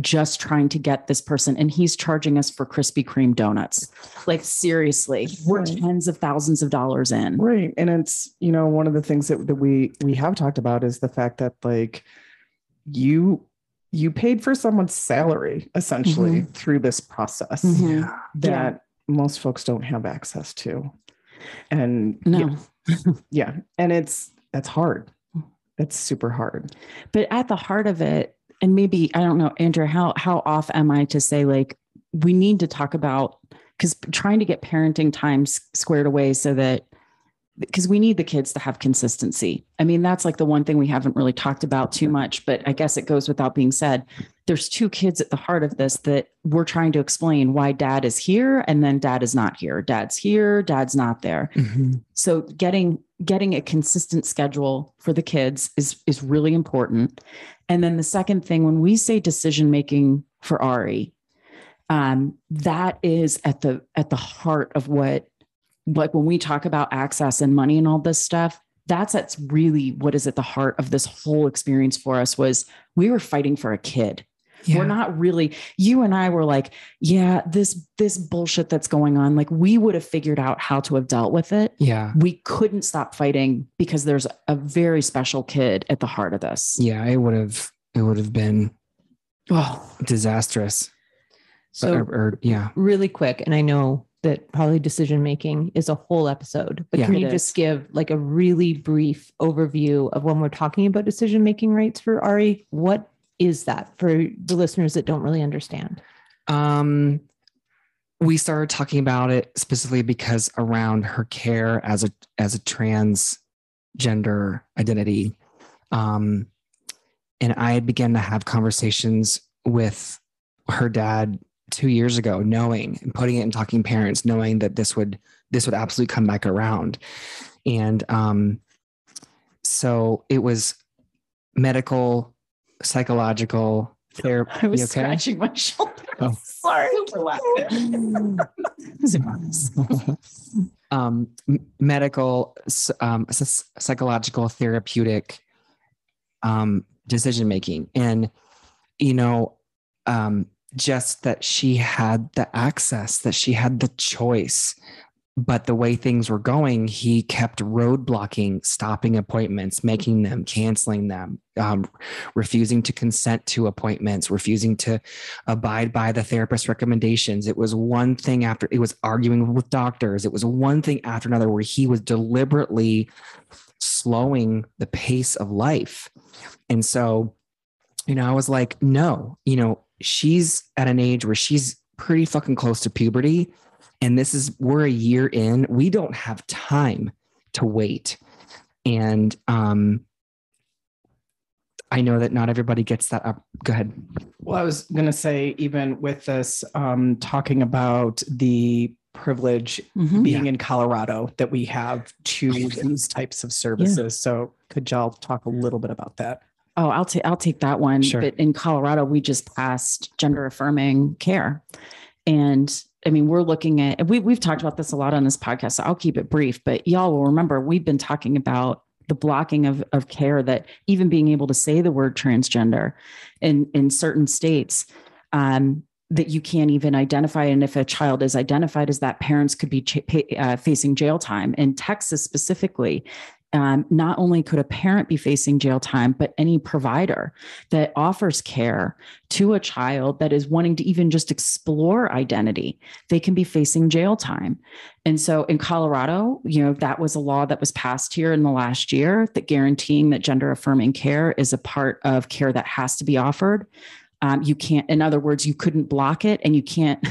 just trying to get this person. And he's charging us for Krispy Kreme donuts. Like, seriously, we're right. tens of thousands of dollars in. Right. And it's, you know, one of the things that, that we, we have talked about is the fact that, like, you, you paid for someone's salary essentially mm-hmm. through this process mm-hmm. that yeah. most folks don't have access to. And no. yeah, yeah. And it's, that's hard. That's super hard. But at the heart of it, and maybe, I don't know, Andrea, how, how off am I to say, like, we need to talk about, because trying to get parenting time squared away so that, because we need the kids to have consistency. I mean, that's like the one thing we haven't really talked about too much, but I guess it goes without being said. There's two kids at the heart of this that we're trying to explain why dad is here and then dad is not here. Dad's here, dad's not there. Mm-hmm. So getting getting a consistent schedule for the kids is, is really important. And then the second thing, when we say decision-making for Ari, um, that is at the, at the heart of what, like when we talk about access and money and all this stuff, that's, that's really what is at the heart of this whole experience for us, was we were fighting for a kid. Yeah. We're not really, you and I were like, yeah, this, this bullshit that's going on. Like, we would have figured out how to have dealt with it. Yeah. We couldn't stop fighting because there's a very special kid at the heart of this. Yeah. It would have, it would have been oh. disastrous. So or, or, yeah, really quick. And I know that probably decision-making is a whole episode, but yeah, can you just give like a really brief overview of when we're talking about decision-making rights for R E? What is that for the listeners that don't really understand? Um, we started talking about it specifically because around her care as a, as a transgender identity. Um, and I began to have conversations with her dad two years ago, knowing and putting it in Talking Parents, knowing that this would, this would absolutely come back around. And, um, so it was medical, psychological therapy. I was okay? scratching my shoulder. Oh. Sorry. um, medical, um, psychological, therapeutic, um, decision-making. And, you know, um, just that she had the access, that she had the choice, but the way things were going, he kept roadblocking, stopping appointments, making them, canceling them, um, refusing to consent to appointments, refusing to abide by the therapist's recommendations. It was one thing after, it was arguing with doctors. It was one thing after another where he was deliberately slowing the pace of life. And so, you know, I was like, no, you know, she's at an age where she's pretty fucking close to puberty. And this is, we're a year in, we don't have time to wait. And um, I know that not everybody gets that up. Go ahead. Well, I was going to say, even with this, um, talking about the privilege mm-hmm. being yeah. in Colorado that we have to these types of services. Yeah. So could y'all talk a little bit about that? Oh, I'll take, I'll take that one. Sure. But in Colorado, we just passed gender affirming care. And I mean, we're looking at, we, we've talked about this a lot on this podcast, so I'll keep it brief, but y'all will remember, we've been talking about the blocking of, of care, that even being able to say the word transgender in, in certain states, um, that you can't even identify. And if a child is identified as that, parents could be ch- pay, uh, facing jail time. In Texas specifically, Um, not only could a parent be facing jail time, but any provider that offers care to a child that is wanting to even just explore identity, they can be facing jail time. And so in Colorado, you know, that was a law that was passed here in the last year, that guaranteeing that gender affirming care is a part of care that has to be offered. Um, you can't, in other words, you couldn't block it, and you can't,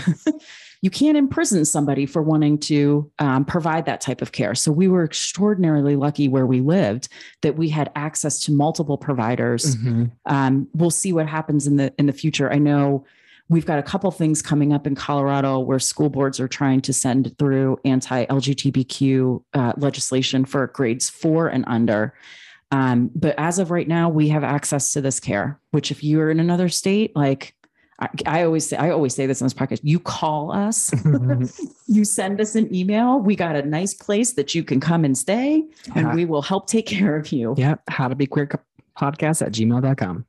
you can't imprison somebody for wanting to um, provide that type of care. So we were extraordinarily lucky where we lived that we had access to multiple providers. Mm-hmm. Um, we'll see what happens in the, in the future. I know we've got a couple things coming up in Colorado where school boards are trying to send through anti-L G B T Q uh, legislation for grades four and under. Um, but as of right now, we have access to this care, which if you're in another state, like, I, I always say, I always say this on this podcast, you call us, you send us an email. We got a nice place that you can come and stay, and uh, we will help take care of you. Yeah. How to be queer podcast at gmail dot com.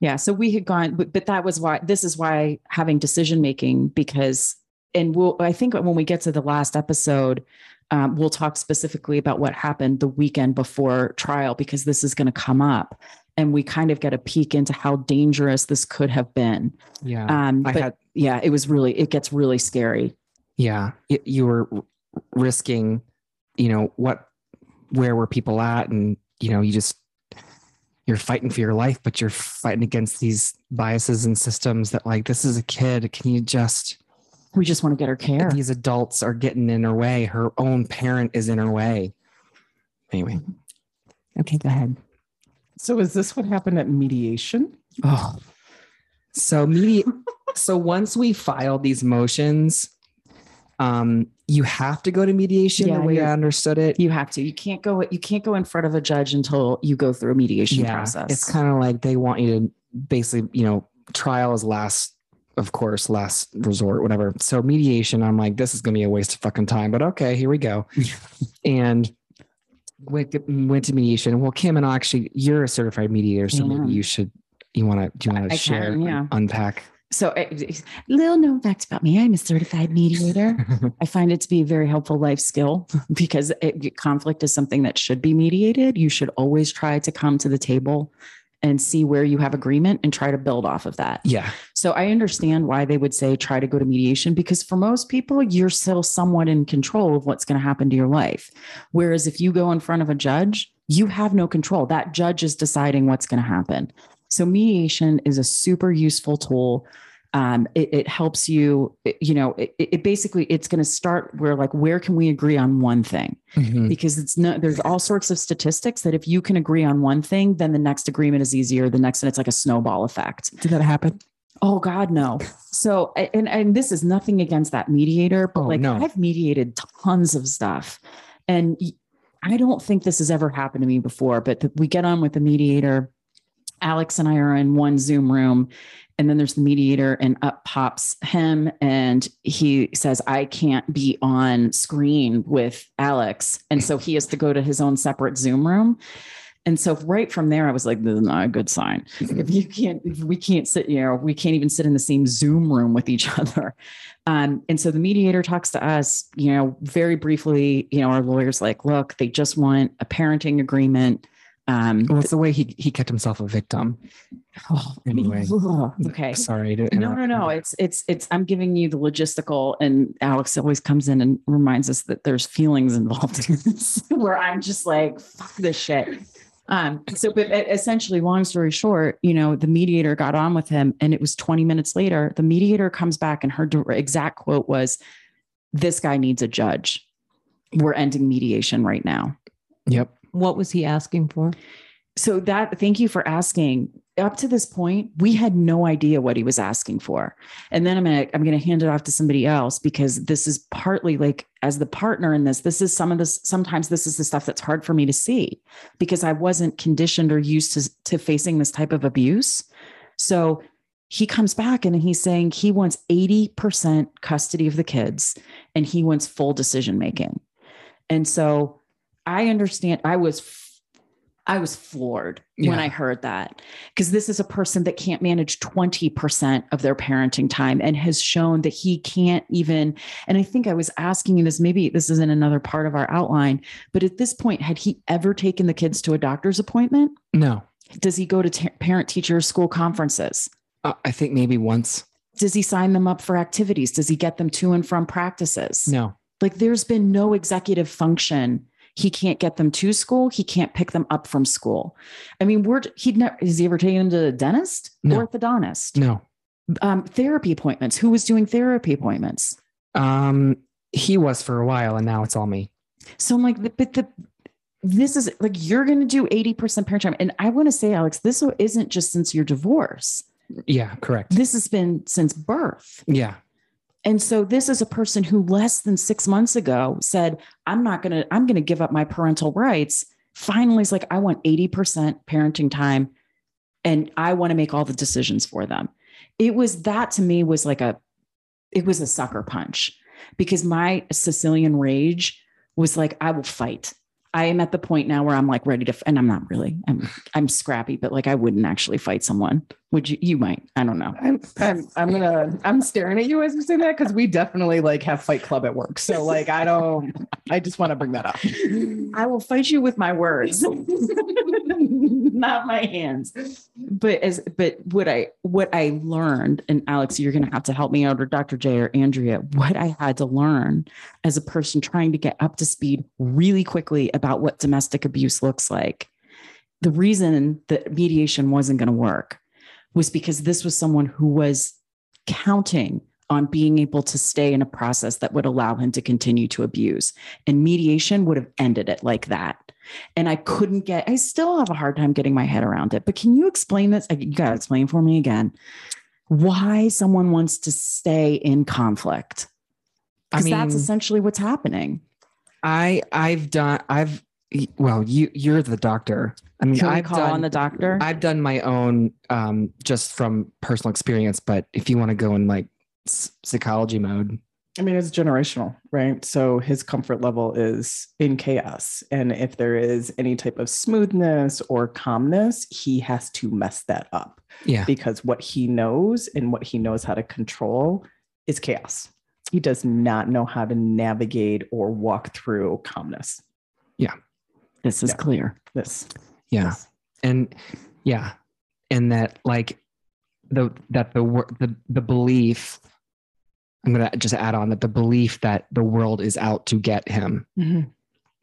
Yeah. So we had gone, but, but that was why, this is why having decision-making, because, and we'll, I think when we get to the last episode, um, we'll talk specifically about what happened the weekend before trial, because this is going to come up. And we kind of get a peek into how dangerous this could have been. Yeah. Um, but had, yeah, it was really, it gets really scary. Yeah. It, you were risking, you know, what, where were people at? And, you know, you just, you're fighting for your life, but you're fighting against these biases and systems that, like, this is a kid. Can you just, we just want to get her care. These adults are getting in her way. Her own parent is in her way. Anyway. Okay, go ahead. So is this what happened at mediation? Oh, so medi- So once we filed these motions, um, you have to go to mediation. Yeah, the way I understood it, you have to. You can't go. You can't go in front of a judge until you go through a mediation yeah, process. It's kind of like they want you to basically, you know, trial is last, of course, last resort, whatever. So mediation, I'm like, this is going to be a waste of fucking time. But okay, here we go, and. Went to, went to mediation. Well, Kim and I actually, you're a certified mediator, so yeah. maybe you should, you want to, do you want to share, can, yeah. unpack? So uh, little known fact about me, I'm a certified mediator. I find it to be a very helpful life skill, because it, conflict is something that should be mediated. You should always try to come to the table and see where you have agreement and try to build off of that. Yeah. So I understand why they would say try to go to mediation, because for most people, you're still somewhat in control of what's going to happen to your life. Whereas if you go in front of a judge, you have no control. That judge is deciding what's going to happen. So mediation is a super useful tool. Um, it, it helps you, it, you know, it, it basically, it's going to start where, like, where can we agree on one thing? Mm-hmm. Because it's not, there's all sorts of statistics that if you can agree on one thing, then the next agreement is easier. The next, and it's like a snowball effect. Did that happen? Oh God, no. So, and, and this is nothing against that mediator, but oh, like no. I've mediated tons of stuff, and I don't think this has ever happened to me before, but we get on with the mediator. Alex and I are in one Zoom room, and then there's the mediator, and up pops him, and he says, I can't be on screen with Alex. And so he has to go to his own separate Zoom room. And so right from there, I was like, this is not a good sign. If you can't, if we can't sit, you know, we can't even sit in the same Zoom room with each other. Um, and so the mediator talks to us, you know, very briefly, you know, our lawyer's like, look, they just want a parenting agreement. Um, well, it's the way he, he kept himself a victim. Oh, anyway. Okay. Sorry. To no, no, no. It's, it's, it's, I'm giving you the logistical, and Alex always comes in and reminds us that there's feelings involved in this, where I'm just like, fuck this shit. Um, so, but essentially, long story short, you know, the mediator got on with him, and it was twenty minutes later, the mediator comes back, and her exact quote was, this guy needs a judge. We're ending mediation right now. Yep. What was he asking for? So that, thank you for asking. Up to this point, we had no idea what he was asking for. And then I'm going to, I'm going to hand it off to somebody else, because this is partly like, as the partner in this, this is some of this, sometimes this is the stuff that's hard for me to see, because I wasn't conditioned or used to, to facing this type of abuse. So he comes back and he's saying he wants eighty percent custody of the kids, and he wants full decision-making. And so I understand. I was, I was floored yeah. when I heard that, because this is a person that can't manage twenty percent of their parenting time, and has shown that he can't even, and I think I was asking you this, maybe this isn't another part of our outline, but at this point, had he ever taken the kids to a doctor's appointment? No. Does he go to t- parent teacher school conferences? Uh, I think maybe once. Does he sign them up for activities? Does he get them to and from practices? No. Like, there's been no executive function. He can't get them to school. He can't pick them up from school. I mean, we're, he'd never, has he ever taken them to the dentist? No. Orthodontist? No. Um, therapy appointments. Who was doing therapy appointments? Um, he was for a while, and now it's all me. So I'm like, but the, this is like, you're going to do eighty percent parent time. And I want to say, Alex, this isn't just since your divorce. Yeah, correct. This has been since birth. Yeah. And so this is a person who less than six months ago said, I'm not going to, I'm going to give up my parental rights. Finally, it's like, I want eighty percent parenting time, and I want to make all the decisions for them. It was, that to me was like a, it was a sucker punch, because my Sicilian rage was like, I will fight. I am at the point now where I'm like ready to, and I'm not really, I'm, I'm scrappy, but like, I wouldn't actually fight someone. Would you, you might, I don't know. I'm, I'm, I'm going to, I'm staring at you as you say that, because we definitely like have fight club at work. So like, I don't, I just want to bring that up. I will fight you with my words, not my hands. But as, but what I, what I learned, and Alex, you're going to have to help me out, or Doctor J or Andrea, what I had to learn as a person trying to get up to speed really quickly about what domestic abuse looks like. The reason that mediation wasn't going to work was because this was someone who was counting on being able to stay in a process that would allow him to continue to abuse. And mediation would have ended it like that. And I couldn't get, I still have a hard time getting my head around it, but can you explain this? You got to explain for me again, why someone wants to stay in conflict. Because I mean, that's essentially what's happening. I I've done, I've, well, you, you're the doctor. I mean, I call done, on the doctor. I've done my own, um, just from personal experience, but if you want to go in like psychology mode, I mean, it's generational, right? So his comfort level is in chaos. And if there is any type of smoothness or calmness, he has to mess that up. Yeah. Because what he knows and what he knows how to control is chaos. He does not know how to navigate or walk through calmness. Yeah. This is yeah. clear. This. Yeah. This. And yeah, in that, like, the that the the the belief. I'm gonna just add on that the belief that the world is out to get him, mm-hmm.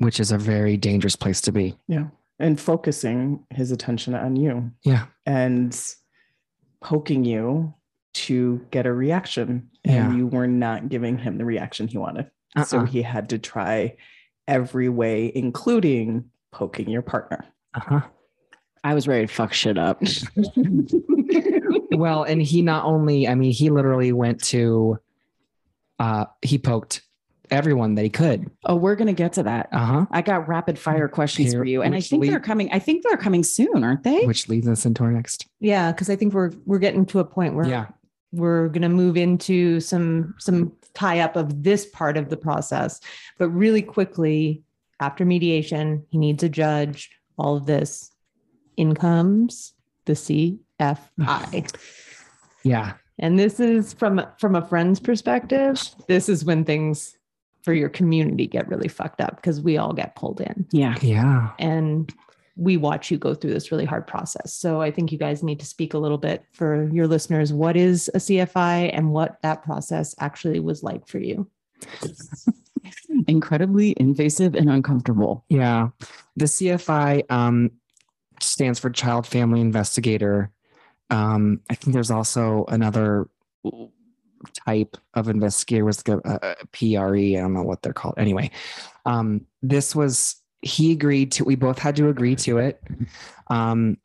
which is a very dangerous place to be. Yeah, and focusing his attention on you. Yeah, and poking you to get a reaction, and yeah. you were not giving him the reaction he wanted. Uh-uh. So he had to try every way, including poking your partner. Uh-huh. I was ready to fuck shit up. Well, and he not only, I mean, he literally went to, uh, he poked everyone that he could. Oh, we're going to get to that. Uh-huh. I got rapid fire questions Here, for you. And I think lead, they're coming, I think they're coming soon, aren't they? Which leads us into our next. Yeah. Cause I think we're, we're getting to a point where yeah. we're going to move into some, some tie up of this part of the process, but really quickly after mediation, he needs a judge, all of this. In comes the C F I. Yeah. And this is from, from a friend's perspective, this is when things for your community get really fucked up because we all get pulled in. Yeah. Yeah. And we watch you go through this really hard process. So I think you guys need to speak a little bit for your listeners. What is a C F I and what that process actually was like for you? Incredibly invasive and uncomfortable. Yeah. The C F I, um, stands for Child Family Investigator. Um, I think there's also another type of investigator, was like a, a P R E. I don't know what they're called. Anyway, um, this was, he agreed to, we both had to agree to it. Um,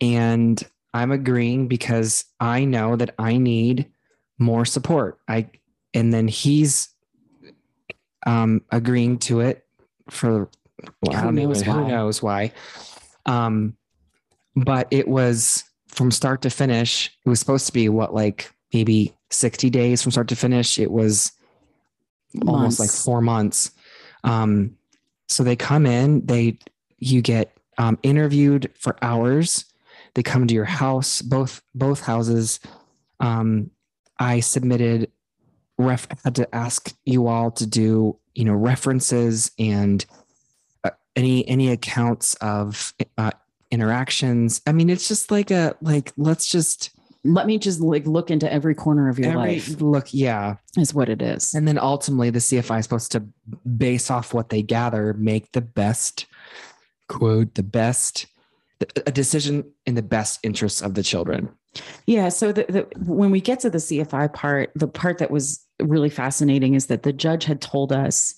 and I'm agreeing because I know that I need more support. I, and then he's um, agreeing to it for, well, I don't know, who knows why. Um, but it was from start to finish, it was supposed to be what, like maybe sixty days from start to finish. It was months. Almost like four months. Um, so they come in, they, you get, um, interviewed for hours. They come to your house, both, both houses. Um, I submitted ref, had to ask you all to do, you know, references and, Any any accounts of uh, interactions. I mean, it's just like a like. Let's just let me just like look into every corner of your every, life. Look, yeah, is what it is. And then ultimately, the C F I is supposed to, based off what they gather, make the best quote the best a decision in the best interests of the children. Yeah. So the, the, when we get to the C F I part, the part that was really fascinating is that the judge had told us.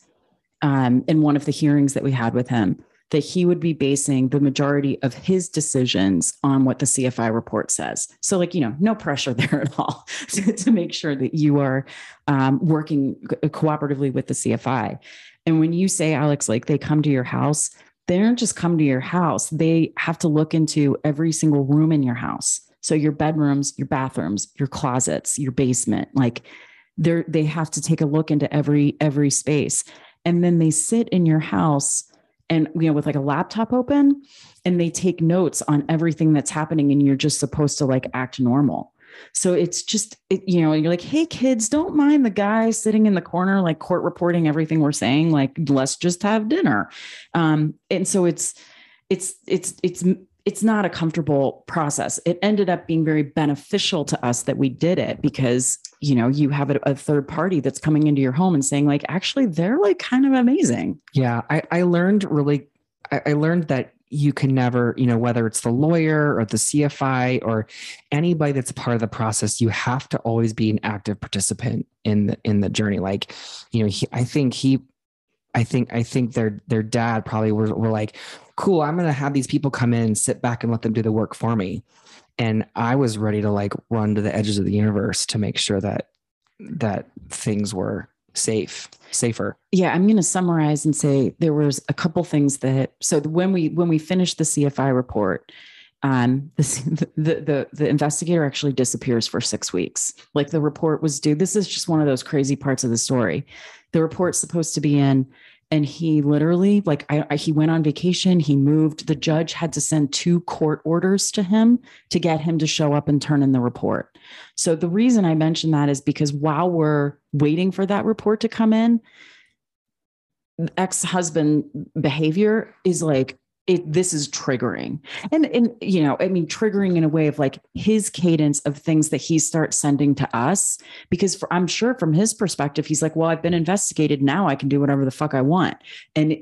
Um, in one of the hearings that we had with him, that he would be basing the majority of his decisions on what the C F I report says. So like, you know, no pressure there at all to, to make sure that you are um, working co- cooperatively with the C F I. And when you say, Alex, like they come to your house, they don't just come to your house. They have to look into every single room in your house. So your bedrooms, your bathrooms, your closets, your basement, like they're, they have to take a look into every, every space. And then they sit in your house and, you know, with like a laptop open and they take notes on everything that's happening. And you're just supposed to like act normal. So it's just, it, you know, you're like, hey kids, don't mind the guy sitting in the corner, like court reporting everything we're saying, like, let's just have dinner. Um, and so it's, it's, it's, it's, it's not a comfortable process. It ended up being very beneficial to us that we did it because, you know, you have a, a third party that's coming into your home and saying like, actually, they're like kind of amazing. Yeah. I, I learned really, I, I learned that you can never, you know, whether it's the lawyer or the C F I or anybody that's a part of the process, you have to always be an active participant in the, in the journey. Like, you know, he, I think he, I think, I think their, their dad probably were, were like, cool, I'm going to have these people come in and sit back and let them do the work for me. And I was ready to like run to the edges of the universe to make sure that, that things were safe, safer. Yeah. I'm going to summarize and say there was a couple things that, so when we, when we finished the C F I report, um, the, the, the, the investigator actually disappears for six weeks. Like the report was due. This is just one of those crazy parts of the story. The report's supposed to be in. And he literally, like, I, I, he went on vacation. He moved. The judge had to send two court orders to him to get him to show up and turn in the report. So the reason I mention that is because while we're waiting for that report to come in, ex-husband behavior is like it, this is triggering. And, and, you know, I mean, triggering in a way of like his cadence of things that he starts sending to us, because for, I'm sure from his perspective, he's like, well, I've been investigated. Now I can do whatever the fuck I want. And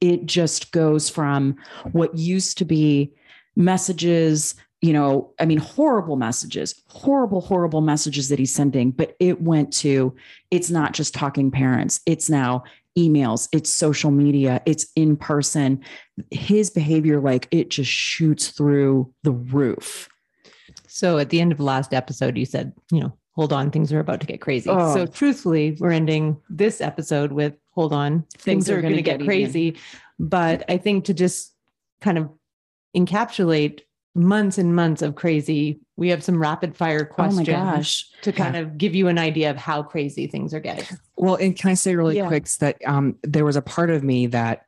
it just goes from what used to be messages, you know, I mean, horrible messages, horrible, horrible messages that he's sending, but it went to, it's not just Talking Parents. It's now emails, it's social media, it's in person. His behavior, like, it just shoots through the roof. So at the end of last episode, you said, you know, hold on, things are about to get crazy. Oh. So truthfully, we're ending this episode with, hold on, things, things are, are going to get, get crazy. Even. But I think to just kind of encapsulate months and months of crazy, we have some rapid fire questions oh my gosh. to kind yeah. of give you an idea of how crazy things are getting. Well, and can I say really yeah. quick that um, there was a part of me that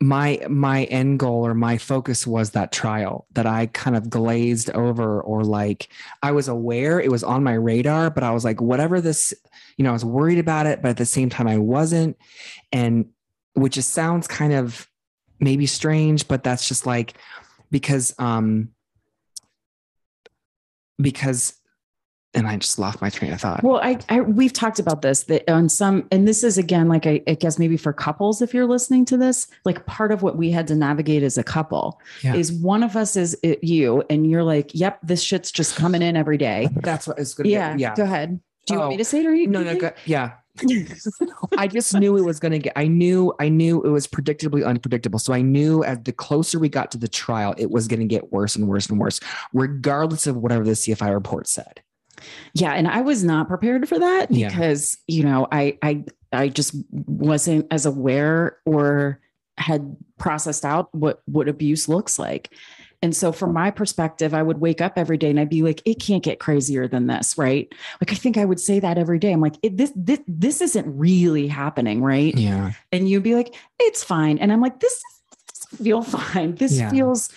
my, my end goal or my focus was that trial that I kind of glazed over, or like, I was aware it was on my radar, but I was like, whatever this, you know, I was worried about it, but at the same time I wasn't. And which just sounds kind of maybe strange, but that's just like, because, um, because, and I just lost my train of thought. Well, I, I, we've talked about this that on some, and this is again, like, I, I guess maybe for couples, if you're listening to this, like part of what we had to navigate as a couple yeah. is one of us is it, you, and you're like, yep, this shit's just coming in every day. That's what it's going to yeah, be. Yeah. Go ahead. Do you oh, want me to say it or you? No, no. Go, yeah. I just knew it was going to get, I knew, I knew it was predictably unpredictable. So I knew as the closer we got to the trial, it was going to get worse and worse and worse, regardless of whatever the C F I report said. Yeah. And I was not prepared for that because, yeah. you know, I, I, I just wasn't as aware or had processed out what, what abuse looks like. And so from my perspective, I would wake up every day and I'd be like, it can't get crazier than this. Right. Like, I think I would say that every day. I'm like, it, this, this, this isn't really happening. Right. Yeah. And you'd be like, it's fine. And I'm like, this doesn't feel fine. This yeah. feels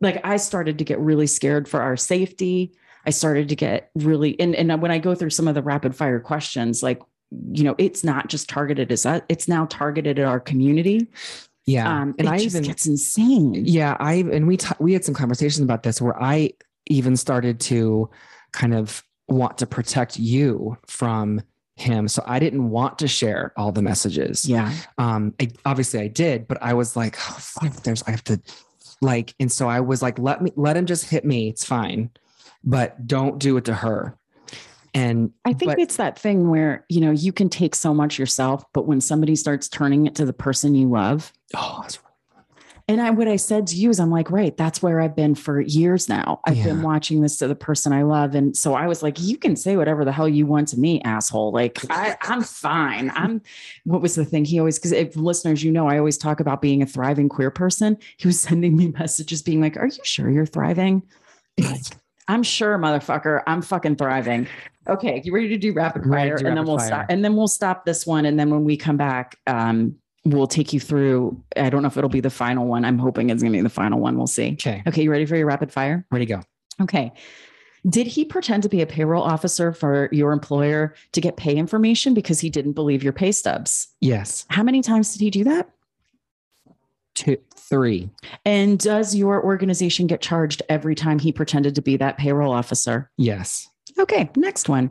like I started to get really scared for our safety. I started to get really, and, and when I go through some of the rapid fire questions, like, you know, it's not just targeted as us, it's now targeted at our community. Yeah. Um, and it I just even, gets insane. Yeah. I, and we, t- we had some conversations about this where I even started to kind of want to protect you from him. So I didn't want to share all the messages. Yeah. Um, I, obviously I did, but I was like, oh, fuck, there's, I have to like, and so I was like, let me, let him just hit me. It's fine, but don't do it to her. And I think but, it's that thing where, you know, you can take so much yourself, but when somebody starts turning it to the person you love, oh, that's right. And I, what I said to you is I'm like, right, that's where I've been for years now. I've yeah. been watching this to the person I love. And so I was like, you can say whatever the hell you want to me, asshole. Like I, I'm fine. I'm, what was the thing he always, cause if listeners, you know, I always talk about being a thriving queer person. He was sending me messages being like, are you sure you're thriving? I'm sure, motherfucker, I'm fucking thriving. Okay. You ready to do rapid fire? Do and rapid then we'll fire. stop and then we'll stop this one. And then when we come back, um, we'll take you through. I don't know if it'll be the final one. I'm hoping it's going to be the final one. We'll see. Okay. Okay. You ready for your rapid fire? Ready to go. Okay. Did he pretend to be a payroll officer for your employer to get pay information because he didn't believe your pay stubs? Yes. How many times did he do that? Two, three. And does your organization get charged every time he pretended to be that payroll officer? Yes. Okay. Next one.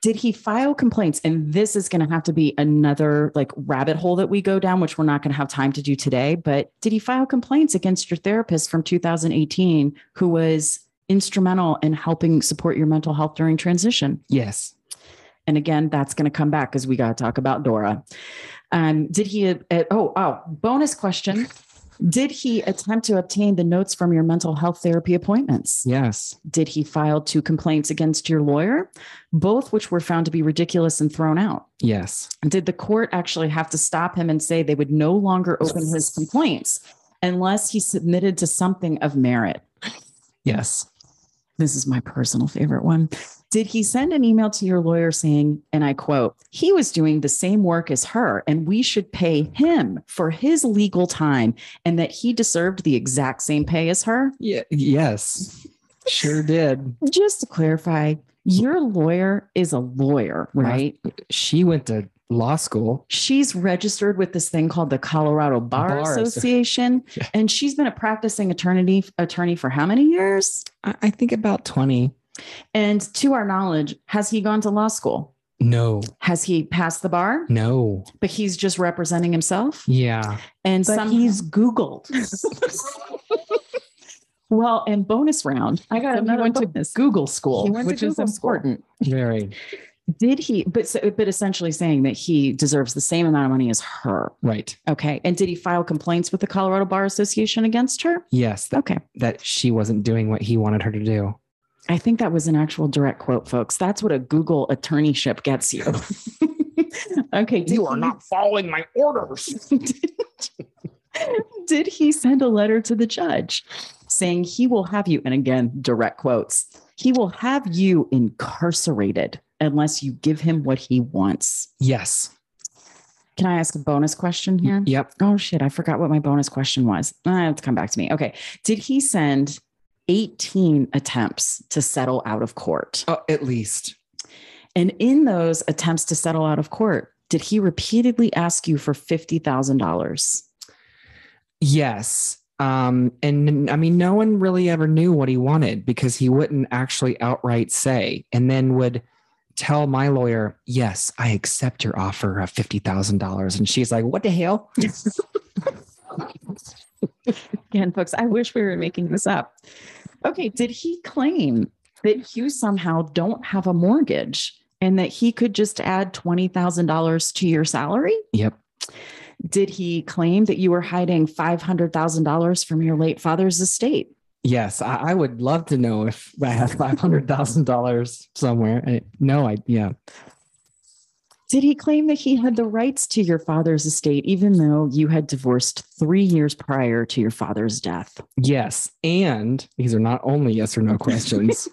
Did he file complaints? And this is going to have to be another like rabbit hole that we go down, which we're not going to have time to do today, but did he file complaints against your therapist from two thousand eighteen who was instrumental in helping support your mental health during transition? Yes. And again, that's going to come back because we got to talk about Dora. Um, did he, uh, oh, oh, bonus question. Did he attempt to obtain the notes from your mental health therapy appointments? Yes. Did he file two complaints against your lawyer, both which were found to be ridiculous and thrown out? Yes. Did the court actually have to stop him and say they would no longer open his complaints unless he submitted to something of merit? Yes. This is my personal favorite one. Did he send an email to your lawyer saying, and I quote, he was doing the same work as her and we should pay him for his legal time and that he deserved the exact same pay as her? Yeah, yes, sure did. Just to clarify, your lawyer is a lawyer, right? She went to law school. She's registered with this thing called the Colorado Bar, Bar Association. Yeah. And she's been a practicing attorney attorney for how many years? I think about twenty. And to our knowledge, has he gone to law school? No. Has he passed the bar? No. But he's just representing himself? Yeah. And but some he's Googled. Well, and bonus round, I got another bonus. Google school, which is important. Very. Did he, but, so, but essentially saying that he deserves the same amount of money as her. Right. Okay. And did he file complaints with the Colorado Bar Association against her? Yes. That, okay. That she wasn't doing what he wanted her to do. I think that was an actual direct quote, folks. That's what a Google attorneyship gets you. Okay. You he, are not following my orders. did, did he send a letter to the judge saying he will have you, and again, direct quotes, he will have you incarcerated unless you give him what he wants? Yes. Can I ask a bonus question here? Yep. Oh shit. I forgot what my bonus question was. I have to come back to me. Okay. Did he send eighteen attempts to settle out of court? Oh, at least. And in those attempts to settle out of court, did he repeatedly ask you for fifty thousand dollars? Yes. Um, and I mean, no one really ever knew what he wanted because he wouldn't actually outright say, and then would tell my lawyer, yes, I accept your offer of fifty thousand dollars. And she's like, what the hell? Again, folks, I wish we were making this up. Okay. Did he claim that you somehow don't have a mortgage and that he could just add twenty thousand dollars to your salary? Yep. Did he claim that you were hiding five hundred thousand dollars from your late father's estate? Yes. I, I would love to know if I have five hundred thousand dollars somewhere. I, no, I, yeah. Did he claim that he had the rights to your father's estate, even though you had divorced three years prior to your father's death? Yes. And these are not only yes or no questions.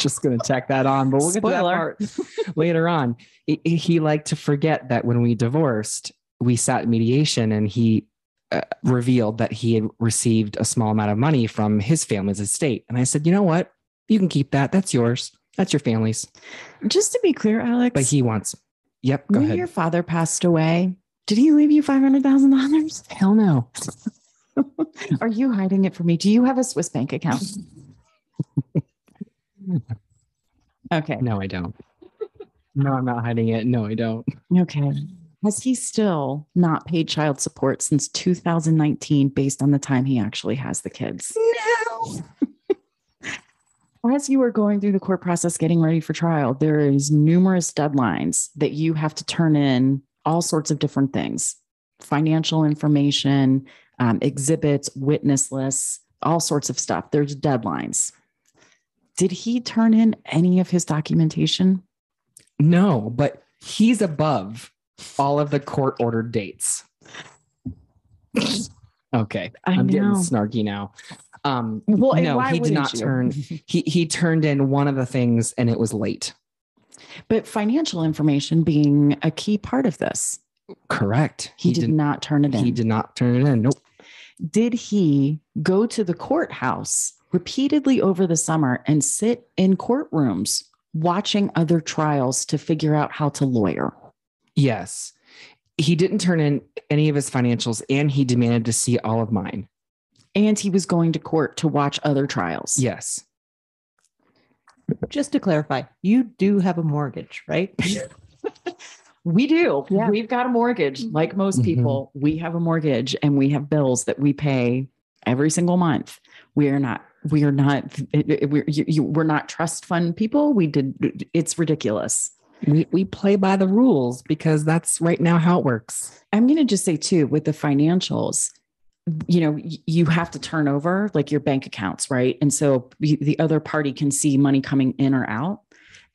Just going to tack that on, but we'll get Spoiler. to that part later on. It, it, he liked to forget that when we divorced, we sat in mediation, and he uh, revealed that he had received a small amount of money from his family's estate. And I said, you know what? You can keep that. That's yours. That's your family's. Just to be clear, Alex. But he wants. Yep. Go when ahead. Your father passed away, did he leave you five hundred thousand dollars? Hell no. Are you hiding it from me? Do you have a Swiss bank account? Okay. No, I don't. No, I'm not hiding it. No, I don't. Okay. Has he still not paid child support since two thousand nineteen based on the time he actually has the kids? No. As you are going through the court process, getting ready for trial, there is numerous deadlines that you have to turn in all sorts of different things, financial information, um, exhibits, witness lists, all sorts of stuff. There's deadlines. Did he turn in any of his documentation? No, but he's above all of the court ordered dates. Okay. I'm getting snarky now. Um, well, no, he did not you? turn, he, he turned in one of the things and it was late. But financial information being a key part of this. Correct. He, he did, did not turn it in. He did not turn it in. Nope. Did he go to the courthouse repeatedly over the summer and sit in courtrooms watching other trials to figure out how to lawyer? Yes. He didn't turn in any of his financials, and he demanded to see all of mine. And he was going to court to watch other trials. Yes. Just to clarify, you do have a mortgage, right? We do. Yeah. We've got a mortgage. Like most people, mm-hmm. we have a mortgage and we have bills that we pay every single month. We are not, we are not, we're, you, we're not trust fund people. We did. It's ridiculous. We we play by the rules because that's right now how it works. I'm going to just say too, with the financials, you know, you have to turn over like your bank accounts, right? And so the other party can see money coming in or out.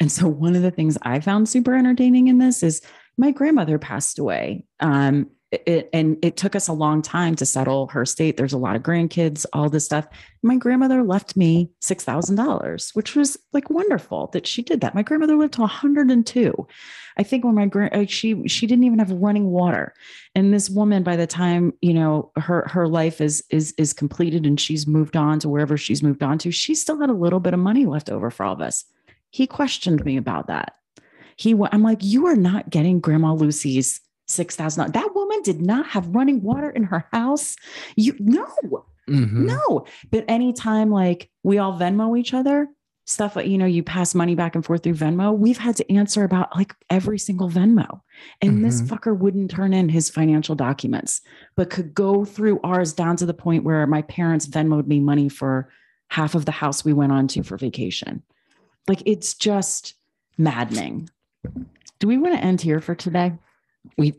And so one of the things I found super entertaining in this is my grandmother passed away. Um, it, and it took us a long time to settle her estate. There's a lot of grandkids, all this stuff. My grandmother left me six thousand dollars, which was like wonderful that she did that. My grandmother lived to one hundred and two. I think when my grand, she, she didn't even have running water. And this woman, by the time, you know, her, her life is, is, is completed and she's moved on to wherever she's moved on to, she still had a little bit of money left over for all of us. He questioned me about that. He, I'm like, you are not getting Grandma Lucy's six thousand dollars. That woman did not have running water in her house. You no, mm-hmm. no. But anytime, like, we all Venmo each other, stuff like, you know, you pass money back and forth through Venmo. We've had to answer about like every single Venmo. And mm-hmm. this fucker wouldn't turn in his financial documents, but could go through ours down to the point where my parents Venmo'd me money for half of the house we went on to for vacation. Like, it's just maddening. Do we want to end here for today? We,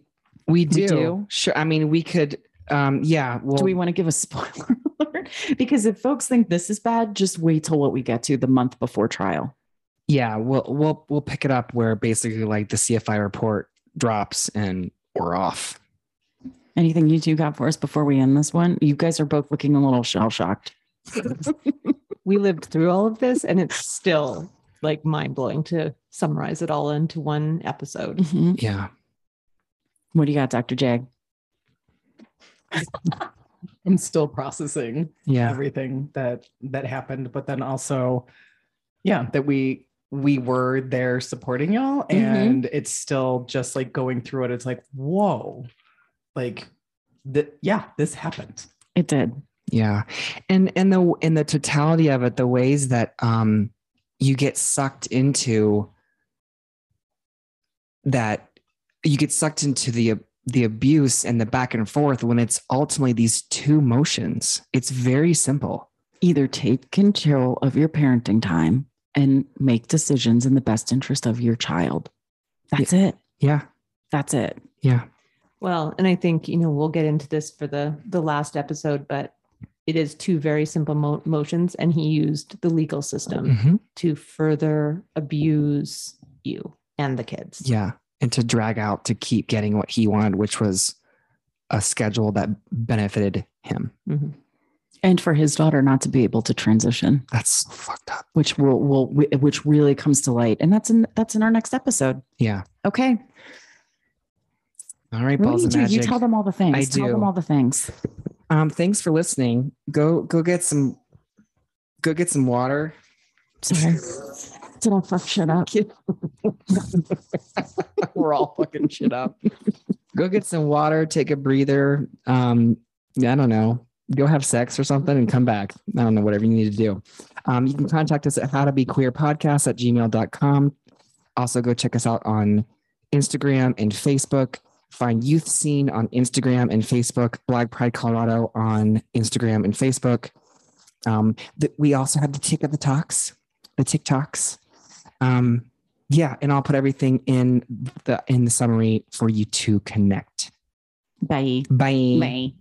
we do. We do. Sure. I mean, we could, um, yeah. Well, do we want to give a spoiler alert? Because if folks think this is bad, just wait till what we get to the month before trial. Yeah. We'll, we'll, we'll pick it up where basically like the C F I report drops and we're off. Anything you two got for us before we end this one? You guys are both looking a little shell shocked. We lived through all of this and it's still like mind blowing to summarize it all into one episode. Mm-hmm. Yeah. What do you got, Doctor Jag? I'm still processing yeah. everything that, that happened, but then also, yeah, that we, we were there supporting y'all mm-hmm. and it's still just like going through it. It's like, whoa, like that. Yeah, this happened. It did. Yeah. And, and the, in the totality of it, the ways that um, you get sucked into that, you get sucked into the, the abuse and the back and forth when it's ultimately these two motions. It's very simple. Either take control of your parenting time and make decisions in the best interest of your child. That's yeah. it. Yeah. That's it. Yeah. Well, and I think, you know, we'll get into this for the, the last episode, but it is two very simple mo- motions. And he used the legal system mm-hmm. to further abuse you and the kids. Yeah. And to drag out, to keep getting what he wanted, which was a schedule that benefited him. Mm-hmm. And for his daughter not to be able to transition. That's so fucked up. Which will, will, which really comes to light. And that's in, that's in our next episode. Yeah. Okay. All right. What balls do you, and do? Magic. You tell them all the things. I tell do. them all the things. Um, thanks for listening. Go, go get some, go get some water. Sorry. Don't fuck shit up. We're all fucking shit up. Go get some water, take a breather. Um, I don't know. Go have sex or something and come back. I don't know, whatever you need to do. Um, you can contact us at howtobequeerpodcast at gmail dot com. Also, go check us out on Instagram and Facebook. Find Youth Seen on Instagram and Facebook. Black Pride Colorado on Instagram and Facebook. Um, th- we also have the tick of the talks, the TikToks. Um, yeah. And I'll put everything in the, in the summary for you to connect. Bye. Bye. Bye.